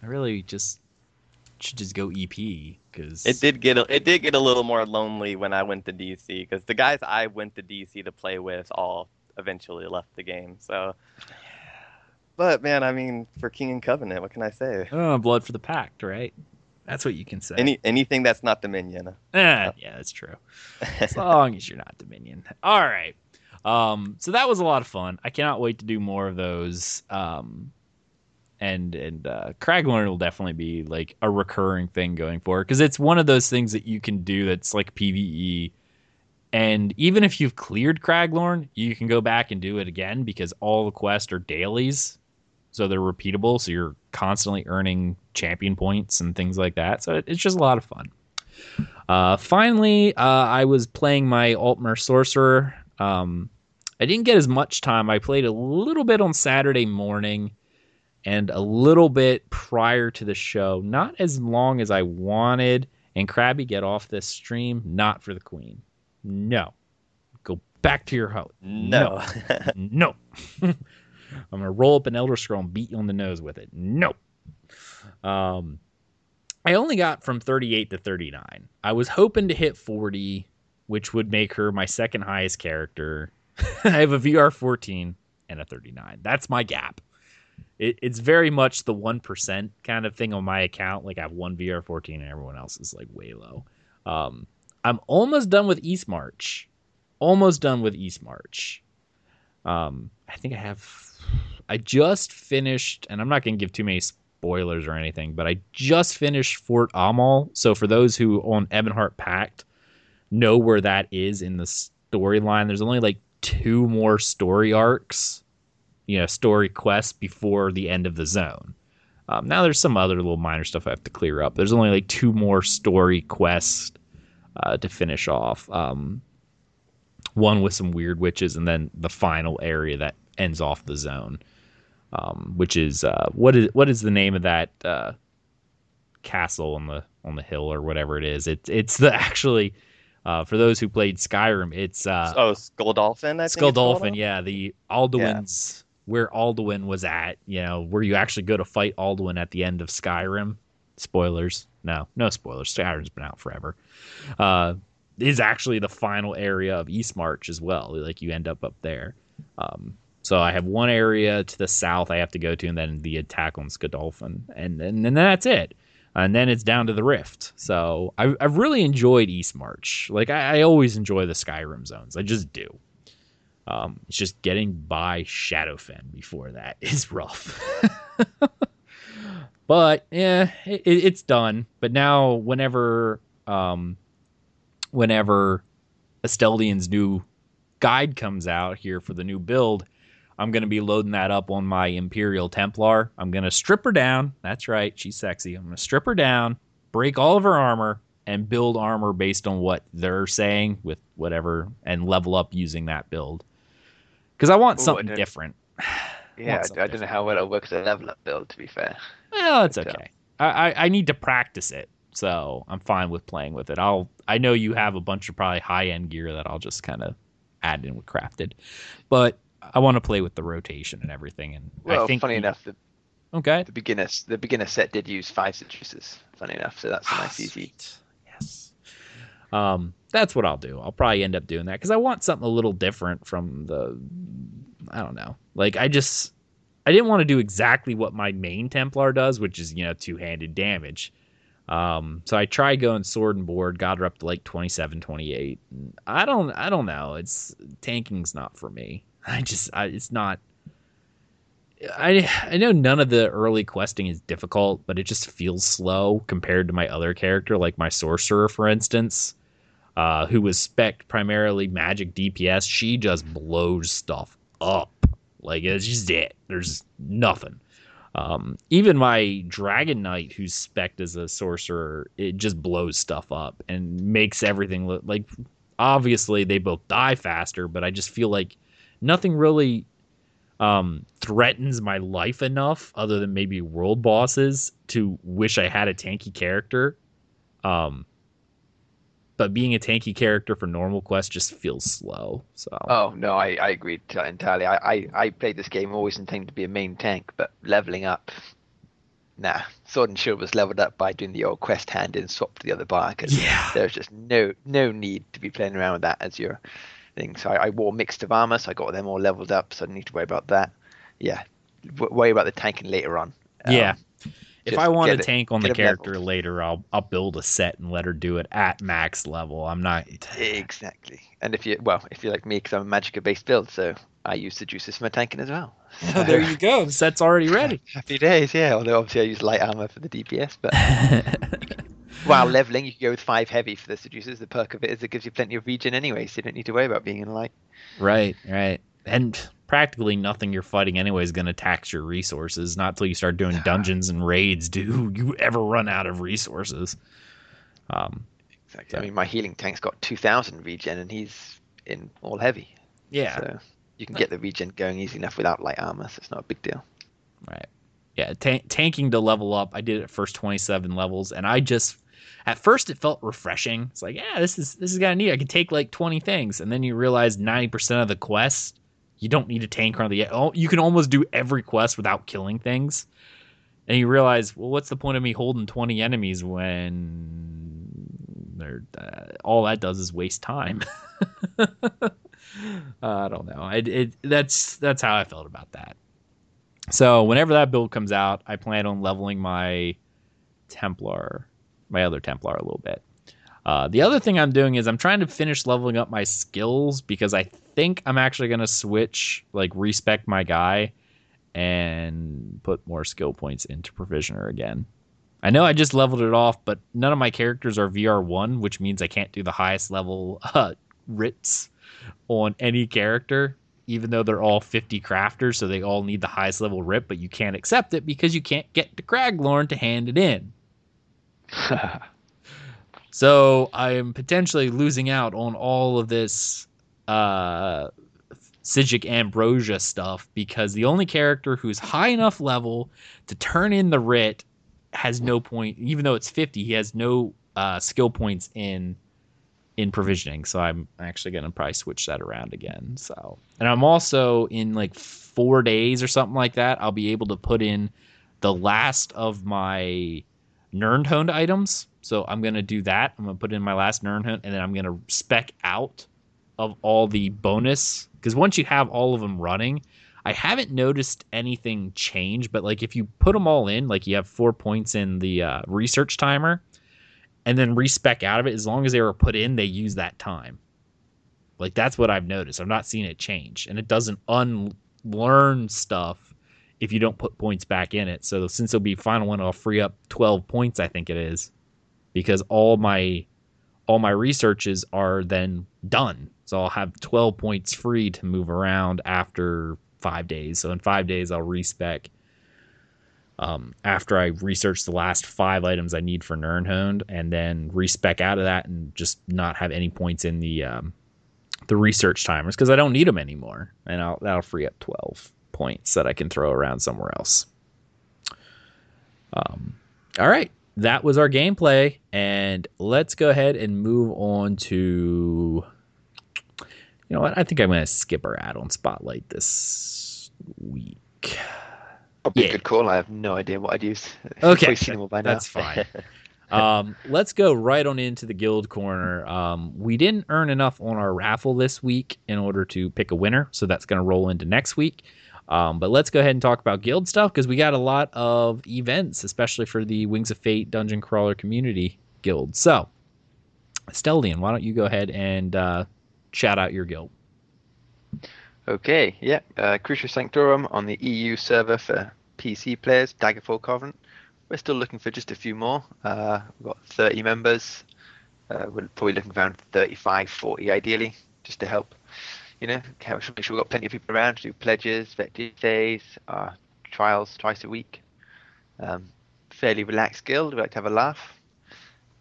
I really should just go EP because it did get a little more lonely when I went to DC, because the guys I went to DC to play with all eventually left the game. So, but man, I mean, for King and Covenant, what can I say? Oh, blood for the pact, right? That's what you can say. Anything that's not Dominion. Yeah, that's true. As long as you're not Dominion. All right. So that was a lot of fun. I cannot wait to do more of those. And Craglorn will definitely be a recurring thing going forward, because it's one of those things that you can do that's like PvE And even if you've cleared Craglorn, you can go back and do it again because all the quests are dailies. So they're repeatable. So you're constantly earning champion points and things like that. So it's just a lot of fun. Finally, I was playing my Altmer Sorcerer. I didn't get as much time. I played a little bit on Saturday morning and a little bit prior to the show. Not as long as I wanted. And Krabby, get off this stream. Not for the Queen. No. Go back to your house. No. No. No. I'm going to roll up an Elder Scroll and beat you on the nose with it. No. I only got from 38 to 39. I was hoping to hit 40, which would make her my second highest character. I have a VR 14 and a 39. That's my gap. It's very much the 1% kind of thing on my account. Like I have one VR 14 and everyone else is like way low. I'm almost done with East March. I think I have... I just finished, and I'm not going to give too many spoilers or anything, but I just finished Fort Amal. So for those who on Ebonheart Pact know where that is in the storyline, there's only like two more story arcs, you know, story quests before the end of the zone. Now there's some other little minor stuff I have to clear up. There's only like two more story quests to finish off. One with some weird witches, and then the final area that ends off the zone, which is what is the name of that castle on the hill or whatever it is? It's the actually for those who played Skyrim, it's Skuldolphin. Skuldolphin, yeah, the Alduin's, yeah. Where Alduin was at, you know, where you actually go to fight Alduin at the end of Skyrim. Spoilers? No spoilers. Skyrim's been out forever. Is actually the final area of East March as well. Like you end up there. So I have one area to the south I have to go to, and then the attack on Skuldolphin, and then that's it. And then it's down to the Rift. So I've really enjoyed East March. Like I always enjoy the Skyrim zones. I just do. It's just getting by Shadowfen before that is rough. But yeah, it's done. But now whenever Asteldian's new guide comes out here for the new build, I'm going to be loading that up on my Imperial Templar. I'm going to strip her down. That's right. She's sexy. I'm going to strip her down, break all of her armor, and build armor based on what they're saying with whatever, and level up using that build. Because I want something different. Yeah, I don't know how well it works at level up build, to be fair. Well, it's okay. I need to practice it. So I'm fine with playing with it. I know you have a bunch of probably high-end gear that I'll just kind of add in with crafted. But I want to play with the rotation and everything. And well, I think funny enough, the beginner set did use 5 citruses, funny enough. So that's a nice easy. Yes. That's what I'll do. I'll probably end up doing that because I want something a little different from the, I don't know. Like I didn't want to do exactly what my main Templar does, which is, you know, 2-handed damage. So I tried going sword and board, got her up to like 27, 28. I don't know. It's tanking's not for me. It's not, I know none of the early questing is difficult, but it just feels slow compared to my other character, like my sorcerer, for instance, who was spec'd primarily magic DPS. She just blows stuff up. Like it's just it. There's nothing. Even my Dragon Knight, who's spec'd as a sorcerer, it just blows stuff up and makes everything look like, obviously they both die faster, but I just feel like nothing really threatens my life enough, other than maybe world bosses, to wish I had a tanky character. But being a tanky character for normal quest just feels slow. So. Oh, no, I agree entirely. I played this game always intending to be a main tank, but leveling up, nah. Sword and Shield was leveled up by doing the old quest hand in swap to the other bar, because there's just no need to be playing around with that as your thing. So I wore mixed of armor, so I got them all leveled up, so I didn't need to worry about that. Yeah, worry about the tanking later on. Yeah. If I want to tank on the character later, I'll build a set and let her do it at max level. I'm not exactly. And if you're like me, because I'm a magicka based build, so I use seducers for my tanking as well. So, oh, there you go. The set's already ready. Happy days, yeah. Although obviously I use light armor for the DPS, but While leveling, you can go with 5 heavy for the seducers. The perk of it is it gives you plenty of regen anyway, so you don't need to worry about being in light. Right, right. And practically nothing you're fighting anyway is going to tax your resources. Not till you start doing dungeons and raids do you ever run out of resources. Exactly. I mean, my healing tank's got 2,000 regen, and he's in all heavy. Yeah. So you can get the regen going easy enough without light armor, so it's not a big deal. Right. Yeah, tanking to level up. I did it at first 27 levels, and I just... At first, it felt refreshing. It's like, yeah, this is kind of neat. I can take like 20 things, and then you realize 90% of the quests you don't need to tank around the. You can almost do every quest without killing things, and you realize, well, what's the point of me holding 20 enemies when they're all that does is waste time. I don't know. That's how I felt about that. So whenever that build comes out, I plan on leveling my Templar. My other Templar a little bit. The other thing I'm doing is I'm trying to finish leveling up my skills because I think I'm actually going to switch, like respec my guy and put more skill points into Provisioner again. I know I just leveled it off, but none of my characters are VR1, which means I can't do the highest level writs on any character, even though they're all 50 crafters, so they all need the highest level writ, but you can't accept it because you can't get to Craglorn to hand it in. So I am potentially losing out on all of this Sijic Ambrosia stuff because the only character who's high enough level to turn in the writ has no point. Even though it's 50, he has no skill points in provisioning. So I'm actually going to probably switch that around again. So, and I'm also in like 4 days or something like that. I'll be able to put in the last of my Nirntoned items, so I'm going to do that. I'm going to put in my last Nirntoned, and then I'm going to spec out of all the bonus, because once you have all of them running, I haven't noticed anything change, but like if you put them all in, like you have 4 points in the research timer, and then respec out of it, as long as they were put in, they use that time. Like that's what I've noticed. I've not seen it change, and it doesn't unlearn stuff if you don't put points back in it. So since it'll be final one, I'll free up 12 points, I think it is, because all my researches are then done. So I'll have 12 points free to move around after 5 days. So in 5 days, I'll respec after I research the last 5 items I need for Nirnhond, and then respec out of that and just not have any points in the research timers because I don't need them anymore. And that'll free up 12 points that I can throw around somewhere else. All right, that was our gameplay, and let's go ahead and move on to, you know what, I think I'm going to skip our add-on spotlight this week. Yeah. Good call. I have no idea what I'd use. Okay, that's fine. Let's go right on into the guild corner. We didn't earn enough on our raffle this week in order to pick a winner, so that's going to roll into next week. But let's go ahead and talk about guild stuff because we got a lot of events, especially for the Wings of Fate Dungeon Crawler Community Guild. So, Asteldian, why don't you go ahead and shout out your guild? Okay, yeah. Crucio Sanctorum on the EU server for PC players, Daggerfall Covenant. We're still looking for just a few more. We've got 30 members. We're probably looking for around 35, 40 ideally, just to help. You know, make sure we've got plenty of people around to do pledges, vet days, trials twice a week. Fairly relaxed guild. We like to have a laugh.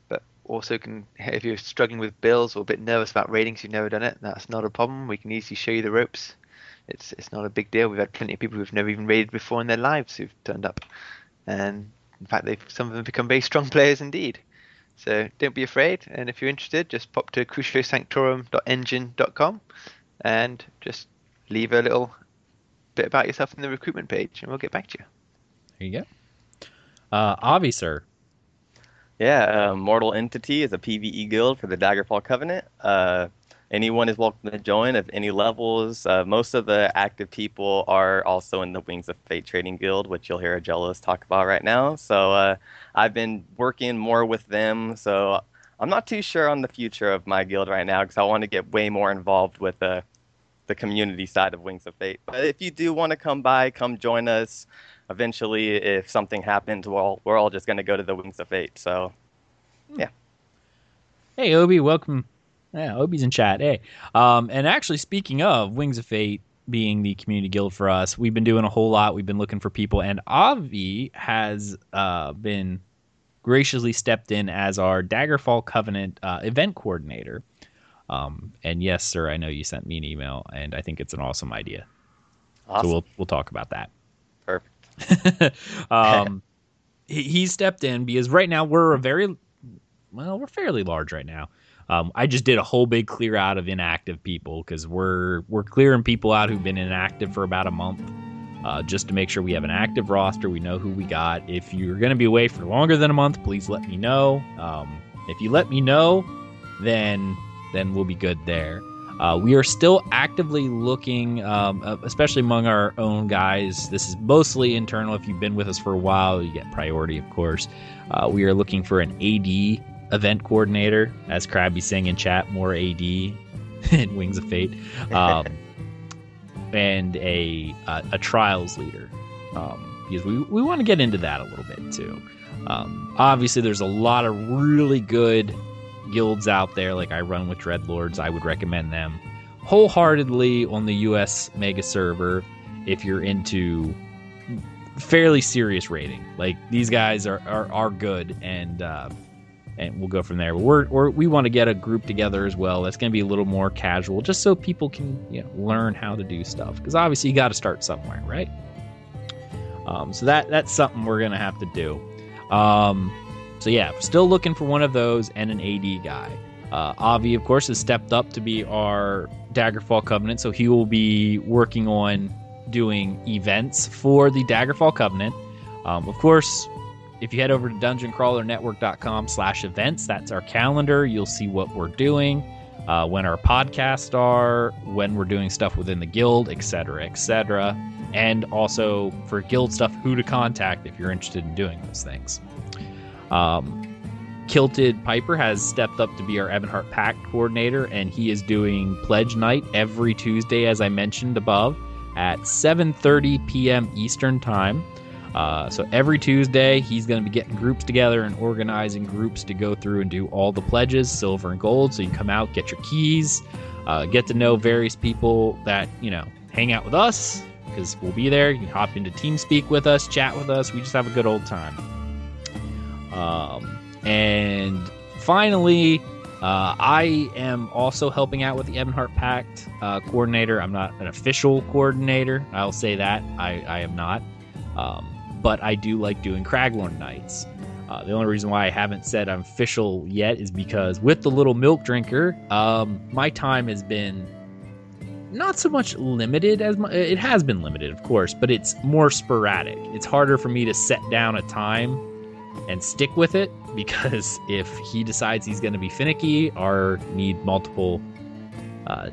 But also, if you're struggling with bills or a bit nervous about raiding because you've never done it, that's not a problem. We can easily show you the ropes. It's not a big deal. We've had plenty of people who've never even raided before in their lives who've turned up. And in fact, some of them become very strong players indeed. So don't be afraid. And if you're interested, just pop to cruciosanctorum.engine.com. and just leave a little bit about yourself in the recruitment page, and we'll get back to you. There you go. Avi, sir. Yeah, Mortal Entity is a PvE guild for the Daggerfall Covenant. Anyone is welcome to join of any levels. Most of the active people are also in the Wings of Fate Trading Guild, which you'll hear Agellos talk about right now. So I've been working more with them, so I'm not too sure on the future of my guild right now because I want to get way more involved with the community side of Wings of Fate. But if you do want to come by, come join us. Eventually, if something happens, we're all just going to go to the Wings of Fate. So Yeah. Hey, Obi, welcome. Yeah, Obi's in chat. Hey. And actually, speaking of Wings of Fate being the community guild for us, we've been doing a whole lot. We've been looking for people, and Avi has been graciously stepped in as our Daggerfall Covenant event coordinator. And yes, sir, I know you sent me an email, and I think it's an awesome idea. Awesome. So we'll talk about that. Perfect. He stepped in because right now we're fairly large right now. I just did a whole big clear out of inactive people because we're clearing people out who've been inactive for about a month just to make sure we have an active roster. We know who we got. If you're going to be away for longer than a month, please let me know. If you let me know, then we'll be good there. We are still actively looking, especially among our own guys. This is mostly internal. If you've been with us for a while, you get priority, of course. We are looking for an AD event coordinator, as Krabby saying in chat, more AD in Wings of Fate, and a trials leader, because we want to get into that a little bit too. Obviously, there's a lot of really good guilds out there. Like I run with Dreadlords, I would recommend them wholeheartedly on the US mega server if you're into fairly serious raiding. Like these guys are good, and we'll go from there. But we want to get a group together as well that's going to be a little more casual, just so people can learn how to do stuff, because obviously you got to start somewhere, right? So that's something we're going to have to do. So yeah, still looking for one of those and an AD guy. Avi, of course, has stepped up to be our Daggerfall Covenant, so he will be working on doing events for the Daggerfall Covenant. Of course, if you head over to dungeoncrawlernetwork.com/events, that's our calendar. You'll see what we're doing, when our podcasts are, when we're doing stuff within the guild, etc., etc. And also for guild stuff, who to contact if you're interested in doing those things. Kilted Piper has stepped up to be our Ebonheart Pact coordinator, and he is doing Pledge Night every Tuesday, as I mentioned above, at 7:30 p.m. Eastern Time. So every Tuesday, he's going to be getting groups together and organizing groups to go through and do all the pledges, silver and gold. So you can come out, get your keys, get to know various people that, hang out with us, because we'll be there. You can hop into TeamSpeak with us, chat with us. We just have a good old time. And finally, I am also helping out with the Ebonheart Pact coordinator. I'm not an official coordinator. I'll say that. I am not. But I do like doing Craglorn nights. The only reason why I haven't said I'm official yet is because with the little milk drinker, my time has been not so much limited as it has been limited, of course, but it's more sporadic. It's harder for me to set down a time and stick with it, because if he decides he's going to be finicky or need multiple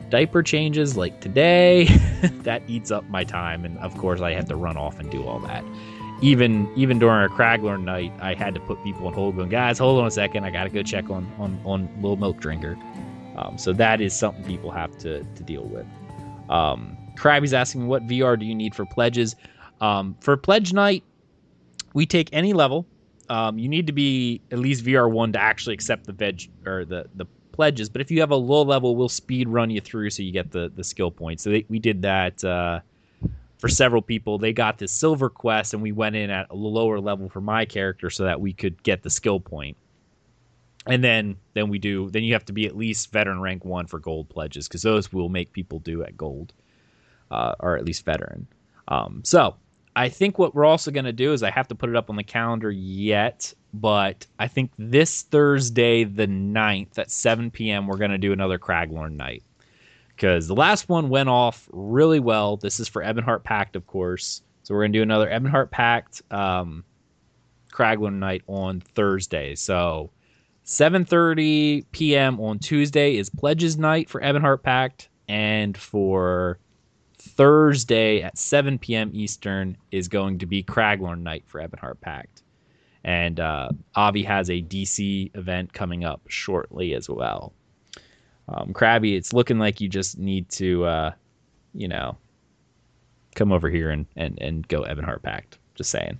diaper changes like today, that eats up my time, and of course I have to run off and do all that. Even during our Craglorn night, I had to put people on hold going, guys, hold on a second, I gotta go check on Little Milk Drinker. So that is something people have to deal with. Krabby's asking, what VR do you need for pledges? For pledge night, we take any level. You need to be at least VR1 to actually accept the pledges, but if you have a low level, we'll speed run you through so you get the skill points. So we did that for several people. They got this silver quest, and we went in at a lower level for my character so that we could get the skill point. And then you have to be at least veteran rank 1 for gold pledges, because those will make people do at gold, or at least veteran. So I think what we're also going to do is, I have to put it up on the calendar yet, but I think this Thursday, the 9th at 7 p.m., we're going to do another Craglorn night, because the last one went off really well. This is for Ebonheart Pact, of course. So we're going to do another Ebonheart Pact Craglorn night on Thursday. So 7:30 p.m. on Tuesday is Pledges Night for Ebonheart Pact, and for Thursday at 7 p.m. Eastern is going to be Craglorn Night for Ebonheart Pact. And Avi has a DC event coming up shortly as well. Krabby, it's looking like you just need to, come over here and go Ebonheart Pact. Just saying.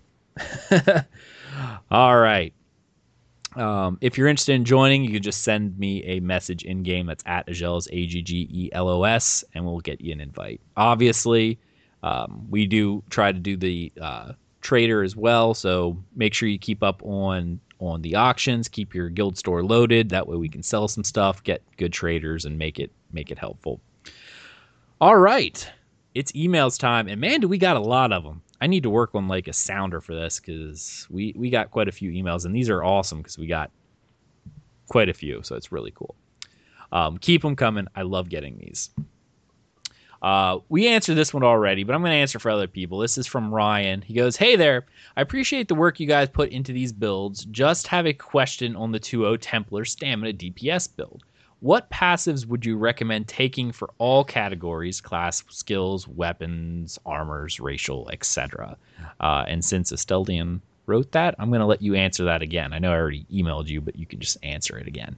All right. If you're interested in joining, you can just send me a message in game. That's at Agelos, A-G-G-E-L-O-S, and we'll get you an invite. Obviously, we do try to do the trader as well, so make sure you keep up on the auctions. Keep your guild store loaded. That way we can sell some stuff, get good traders, and make it helpful. All right, it's emails time, and man, do we got a lot of them. I need to work on like a sounder for this, because we got quite a few emails, and these are awesome because we got quite a few, so it's really cool. Keep them coming. I love getting these. We answered this one already, but I'm going to answer for other people. This is from Ryan. He goes, "Hey there. I appreciate the work you guys put into these builds. Just have a question on the 2-0 Templar Stamina DPS build. What passives would you recommend taking for all categories, class, skills, weapons, armors, racial, etc.?" And since Asteldian wrote that, I'm going to let you answer that again. I know I already emailed you, but you can just answer it again.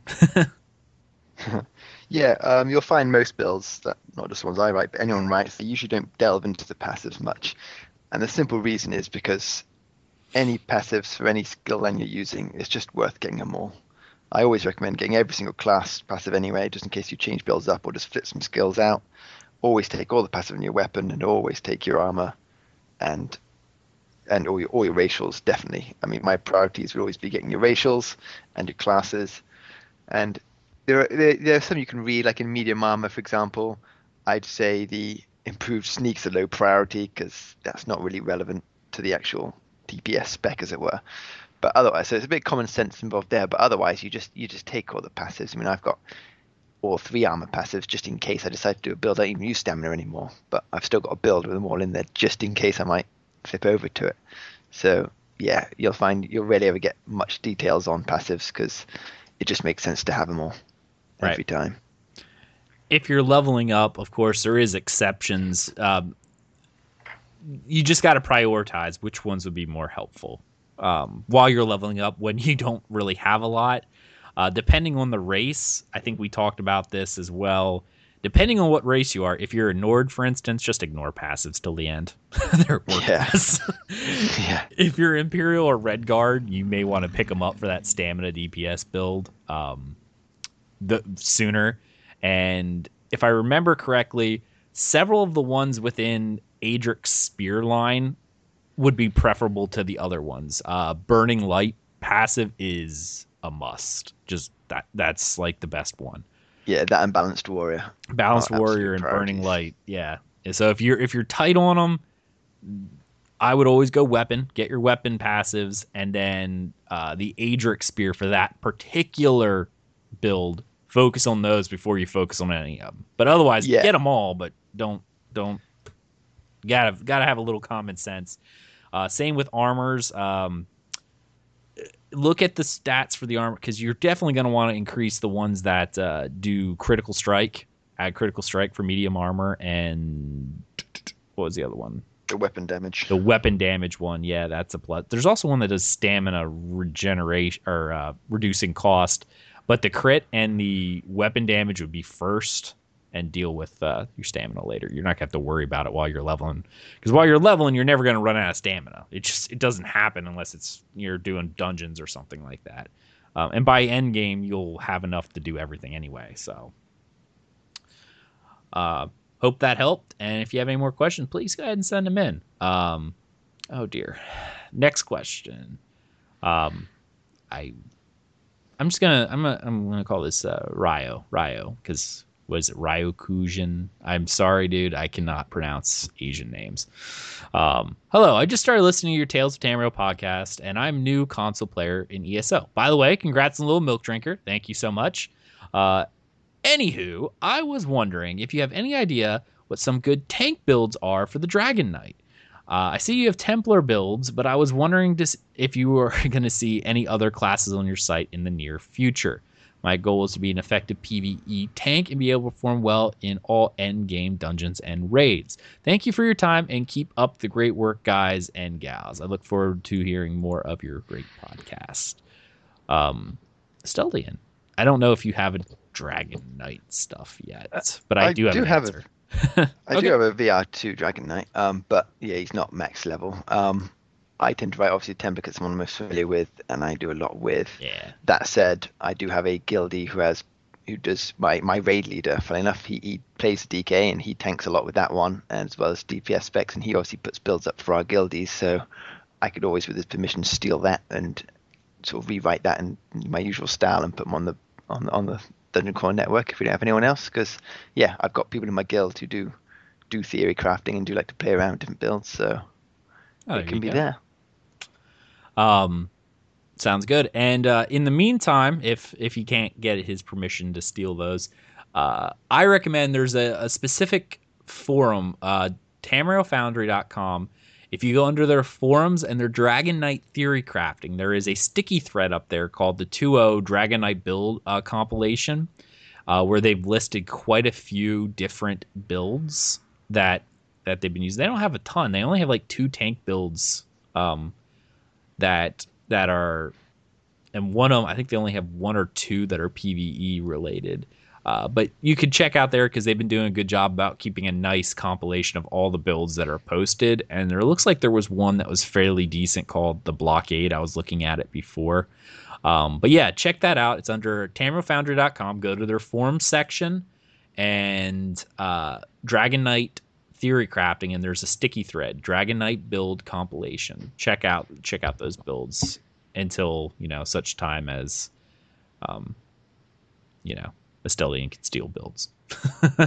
Yeah, you'll find most builds, that not just ones I write, but anyone writes, they usually don't delve into the passives much. And the simple reason is because any passives for any skill line you're using, it's just worth getting them all. I always recommend getting every single class passive anyway, just in case you change builds up or just flip some skills out. Always take all the passive in your weapon, and always take your armor and all your racials, definitely. I mean, my priorities would always be getting your racials and your classes. And there are some you can read, like in medium armor, for example. I'd say the improved sneak's a low priority because that's not really relevant to the actual DPS spec, as it were. But otherwise, so it's a bit common sense involved there. But otherwise, you just take all the passives. I mean, I've got all 3 armor passives just in case I decide to do a build. I don't even use stamina anymore, but I've still got a build with them all in there just in case I might flip over to it. So yeah, you'll find you'll rarely ever get much details on passives because it just makes sense to have them all every time. If you're leveling up, of course, there is exceptions. You just got to prioritize which ones would be more helpful. While you're leveling up, when you don't really have a lot, depending on the race, I think we talked about this as well. Depending on what race you are, if you're a Nord, for instance, just ignore passives till the end. They're worthless. Yeah. If you're Imperial or Red Guard, you may want to pick them up for that stamina DPS build the sooner. And if I remember correctly, several of the ones within Adric's spear line would be preferable to the other ones. Burning Light passive is a must. Just that's like the best one. Yeah, that and Balanced Warrior. Balanced Warrior and priorities. Burning Light, yeah. And so if you're tight on them, I would always go weapon. Get your weapon passives, and then the Adric Spear for that particular build. Focus on those before you focus on any of them. But otherwise, Get them all, but don't. Gotta have a little common sense. Same with armors. Look at the stats for the armor, because you're definitely going to want to increase the ones that do critical strike. Add critical strike for medium armor, and what was the other one? The weapon damage. The weapon damage one, yeah, that's a plus. There's also one that does stamina regeneration or reducing cost, but the crit and the weapon damage would be first. And deal with your stamina later. You're not going to have to worry about it while you're leveling. Because while you're leveling, you're never going to run out of stamina. It doesn't happen unless you're doing dungeons or something like that. And by end game, you'll have enough to do everything anyway. So, hope that helped. And if you have any more questions, please go ahead and send them in. Oh dear. Next question. I'm gonna call this Ryo because. Was it Ryokujin? I'm sorry, dude. I cannot pronounce Asian names. Hello, I just started listening to your Tales of Tamriel podcast, and I'm a new console player in ESO. By the way, congrats on Little Milk Drinker. Thank you so much. Anywho, I was wondering if you have any idea what some good tank builds are for the Dragon Knight. I see you have Templar builds, but I was wondering if you were going to see any other classes on your site in the near future. My goal is to be an effective PvE tank and be able to perform well in all endgame dungeons and raids. Thank you for your time and keep up the great work, guys and gals. I look forward to hearing more of your great podcast. Asteldian, I don't know if you have a Dragon Knight stuff yet, but I do have an answer. I do have a VR 2 Dragon Knight, but yeah, he's not max level. I tend to write obviously Temper because it's one I'm most familiar with and I do a lot with. Yeah. That said, I do have a guildie who does my raid leader. Funnily enough, he plays DK and he tanks a lot with that one, and as well as DPS specs, and he obviously puts builds up for our guildies, so I could always, with his permission, steal that and sort of rewrite that in my usual style and put them on the Dungeon Crawler Network if we don't have anyone else, because yeah, I've got people in my guild who do theory crafting and do like to play around with different builds, so it can be there. Sounds good. And in the meantime, if you can't get his permission to steal those, I recommend there's a specific forum, TamrielFoundry.com. If you go under their forums and their Dragon Knight theory crafting, there is a sticky thread up there called the 2.0 Dragon Knight build compilation, where they've listed quite a few different builds that they've been using. They don't have a ton. They only have like 2 tank builds that are, and one of them, I think they only have 1 or 2 that are PvE related. But you could check out there because they've been doing a good job about keeping a nice compilation of all the builds that are posted. And there looks like there was one that was fairly decent called the Blockade. I was looking at it before. But yeah, check that out. It's under TamrielFoundry.com. Go to their forum section and Dragon Knight theory crafting, and there's a sticky thread, Dragon Knight build compilation. Check out those builds until, such time as Asteldian can steal builds.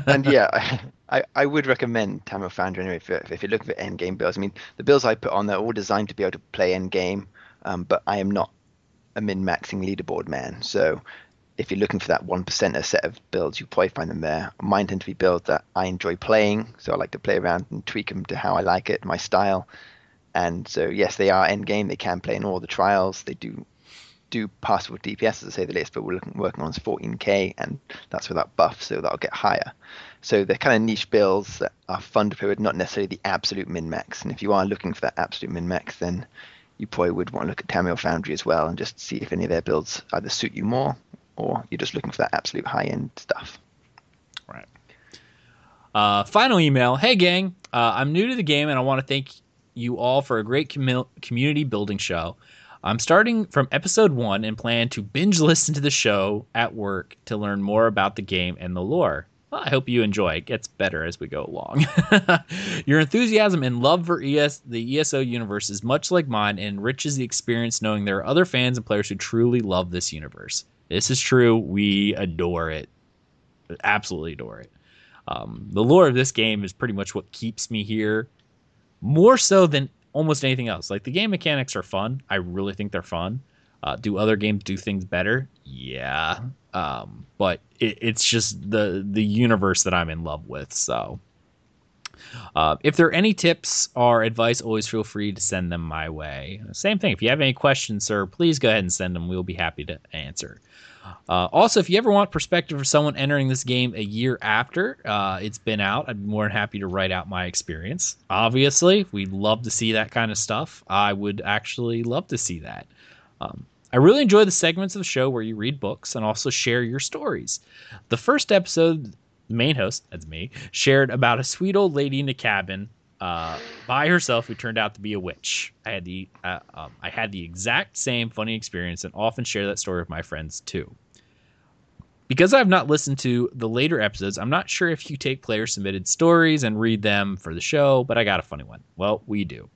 And yeah, I would recommend Tamriel Foundry anyway if you're looking for end game builds. I mean, the builds I put on, they're all designed to be able to play end game, but I am not a min-maxing leaderboard man. So if you're looking for that 1%er set of builds, you probably find them there. Mine tend to be builds that I enjoy playing, so I like to play around and tweak them to how I like it, my style. And so yes, they are end game. They can play in all the trials. They do passable DPS, as I say the least, but we're working on is 14k, and that's without buff, so that'll get higher. So they're kind of niche builds that are fun to play with, not necessarily the absolute min-max. And if you are looking for that absolute min-max, then you probably would want to look at Tamriel Foundry as well and just see if any of their builds either suit you more, or you're just looking for that absolute high-end stuff. Right. Final email. Hey, gang. I'm new to the game, and I want to thank you all for a great community-building show. I'm starting from episode 1 and plan to binge listen to the show at work to learn more about the game and the lore. Well, I hope you enjoy. It gets better as we go along. Your enthusiasm and love for the ESO universe is much like mine and enriches the experience knowing there are other fans and players who truly love this universe. This is true. We adore it. Absolutely adore it. The lore of this game is pretty much what keeps me here, more so than almost anything else. Like, the game mechanics are fun. I really think they're fun. Do other games do things better? Yeah. But it's just the universe that I'm in love with. So if there are any tips or advice, always feel free to send them my way. Same thing. If you have any questions, sir, please go ahead and send them. We'll be happy to answer. Also, if you ever want perspective for someone entering this game a year after it's been out, I'd be more than happy to write out my experience. Obviously, we'd love to see that kind of stuff. I would actually love to see that. I really enjoy the segments of the show where you read books and also share your stories. The first episode, the main host, that's me, shared about a sweet old lady in a cabin by herself who turned out to be a witch. I had the exact same funny experience and often share that story with my friends too. Because I've not listened to the later episodes, I'm not sure if you take player submitted stories and read them for the show, but I got a funny one. Well, we do.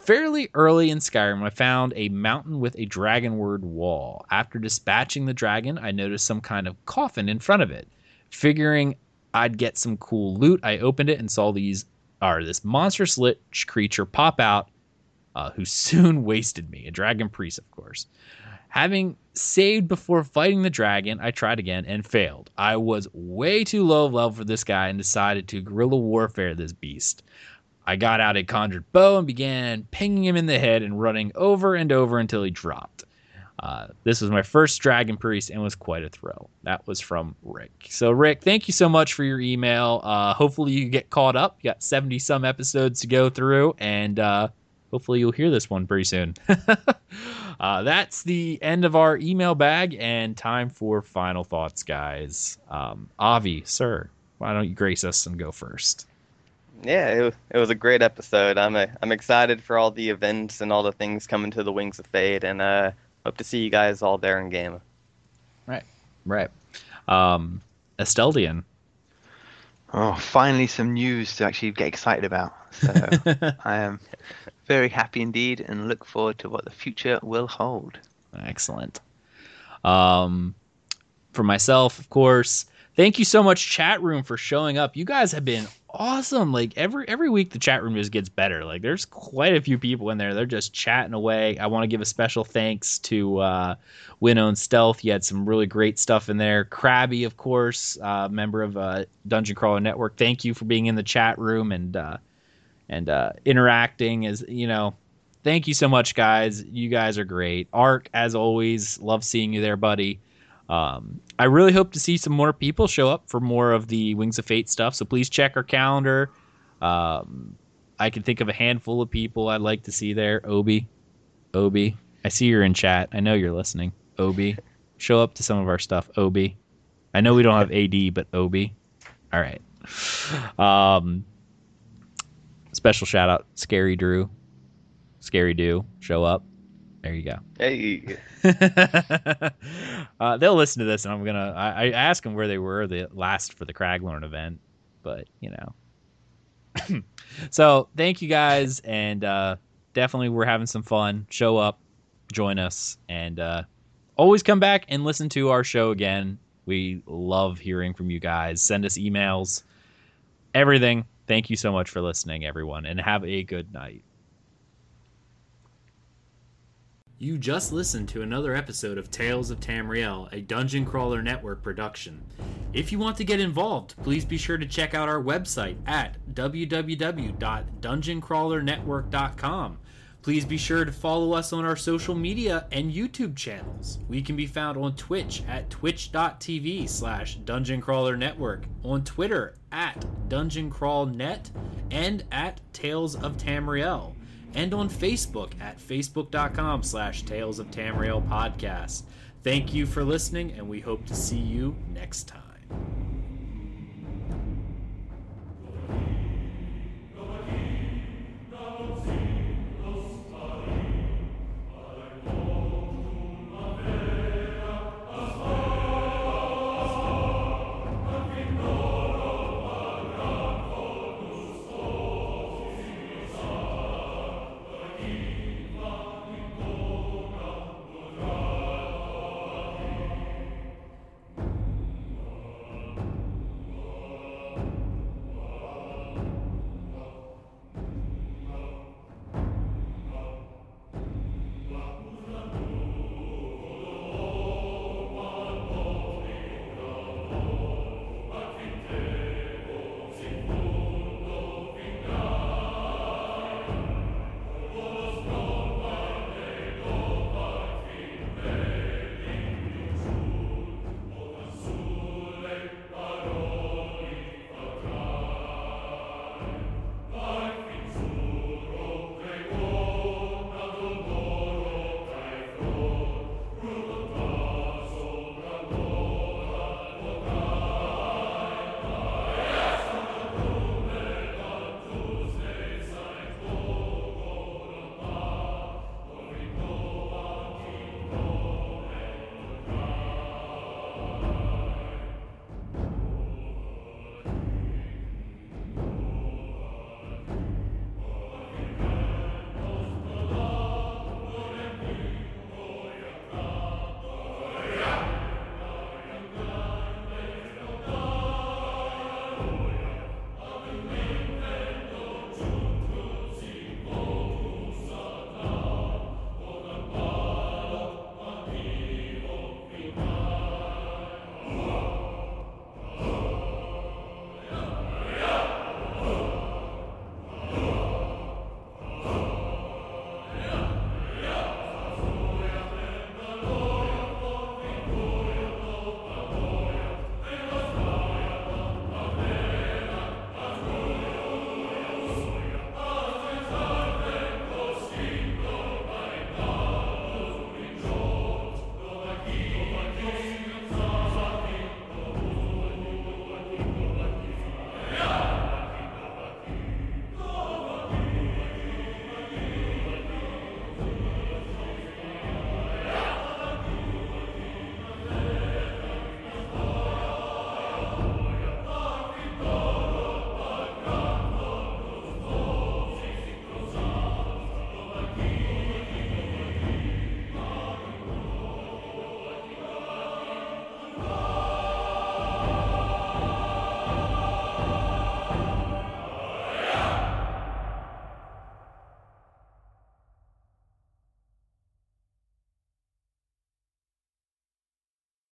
Fairly early in Skyrim, I found a mountain with a dragon word wall. After dispatching the dragon, I noticed some kind of coffin in front of it. Figuring I'd get some cool loot, I opened it and saw this monstrous lich creature pop out, who soon wasted me. A dragon priest, of course. Having saved before fighting the dragon, I tried again and failed. I was way too low level for this guy and decided to guerrilla warfare this beast. I got out a conjured bow and began pinging him in the head and running over and over until he dropped. This was my first Dragon Priest and was quite a thrill. That was from Rick. So, Rick, thank you so much for your email. Hopefully you get caught up. You got 70-some episodes to go through, and hopefully you'll hear this one pretty soon. That's the end of our email bag, and time for final thoughts, guys. Avi, sir, why don't you grace us and go first? Yeah, it was a great episode. I'm excited for all the events and all the things coming to the Wings of Fate, and hope to see you guys all there in game. Right. Asteldian. Oh, finally some news to actually get excited about. So I am very happy indeed and look forward to what the future will hold. Excellent. For myself, of course, thank you so much, chat room, for showing up. You guys have been awesome. Like every week the chat room just gets better. Like there's quite a few people in there. They're just chatting away. I want to give a special thanks to Winone Stealth. You had some really great stuff in there. Krabby, of course, member of Dungeon Crawler Network. Thank you for being in the chat room and interacting, as you know. Thank you so much, guys. You guys are great. Ark, as always, love seeing you there, buddy. I really hope to see some more people show up for more of the Wings of Fate stuff, so please check our calendar. I can think of a handful of people I'd like to see there. Obi, I see you're in chat. I know you're listening. Obi, show up to some of our stuff. Obi, I know we don't have AD, but Obi, all right. Special shout out, Scary Drew. Scary Do, show up. There you go. Hey. They'll listen to this, and I asked them where they were the last for the Craglorn event, but you know. So thank you guys, and definitely we're having some fun. Show up, join us, and always come back and listen to our show again. We love hearing from you guys. Send us emails, everything. Thank you so much for listening, everyone, and have a good night. You just listened to another episode of Tales of Tamriel, a Dungeon Crawler Network production. If you want to get involved, please be sure to check out our website at www.dungeoncrawlernetwork.com. Please be sure to follow us on our social media and YouTube channels. We can be found on Twitch at twitch.tv/Dungeon Crawler Network, on Twitter at Dungeon Crawl Net, and at Tales of Tamriel, and on Facebook at facebook.com/Tales of Tamriel Podcast. Thank you for listening, and we hope to see you next time.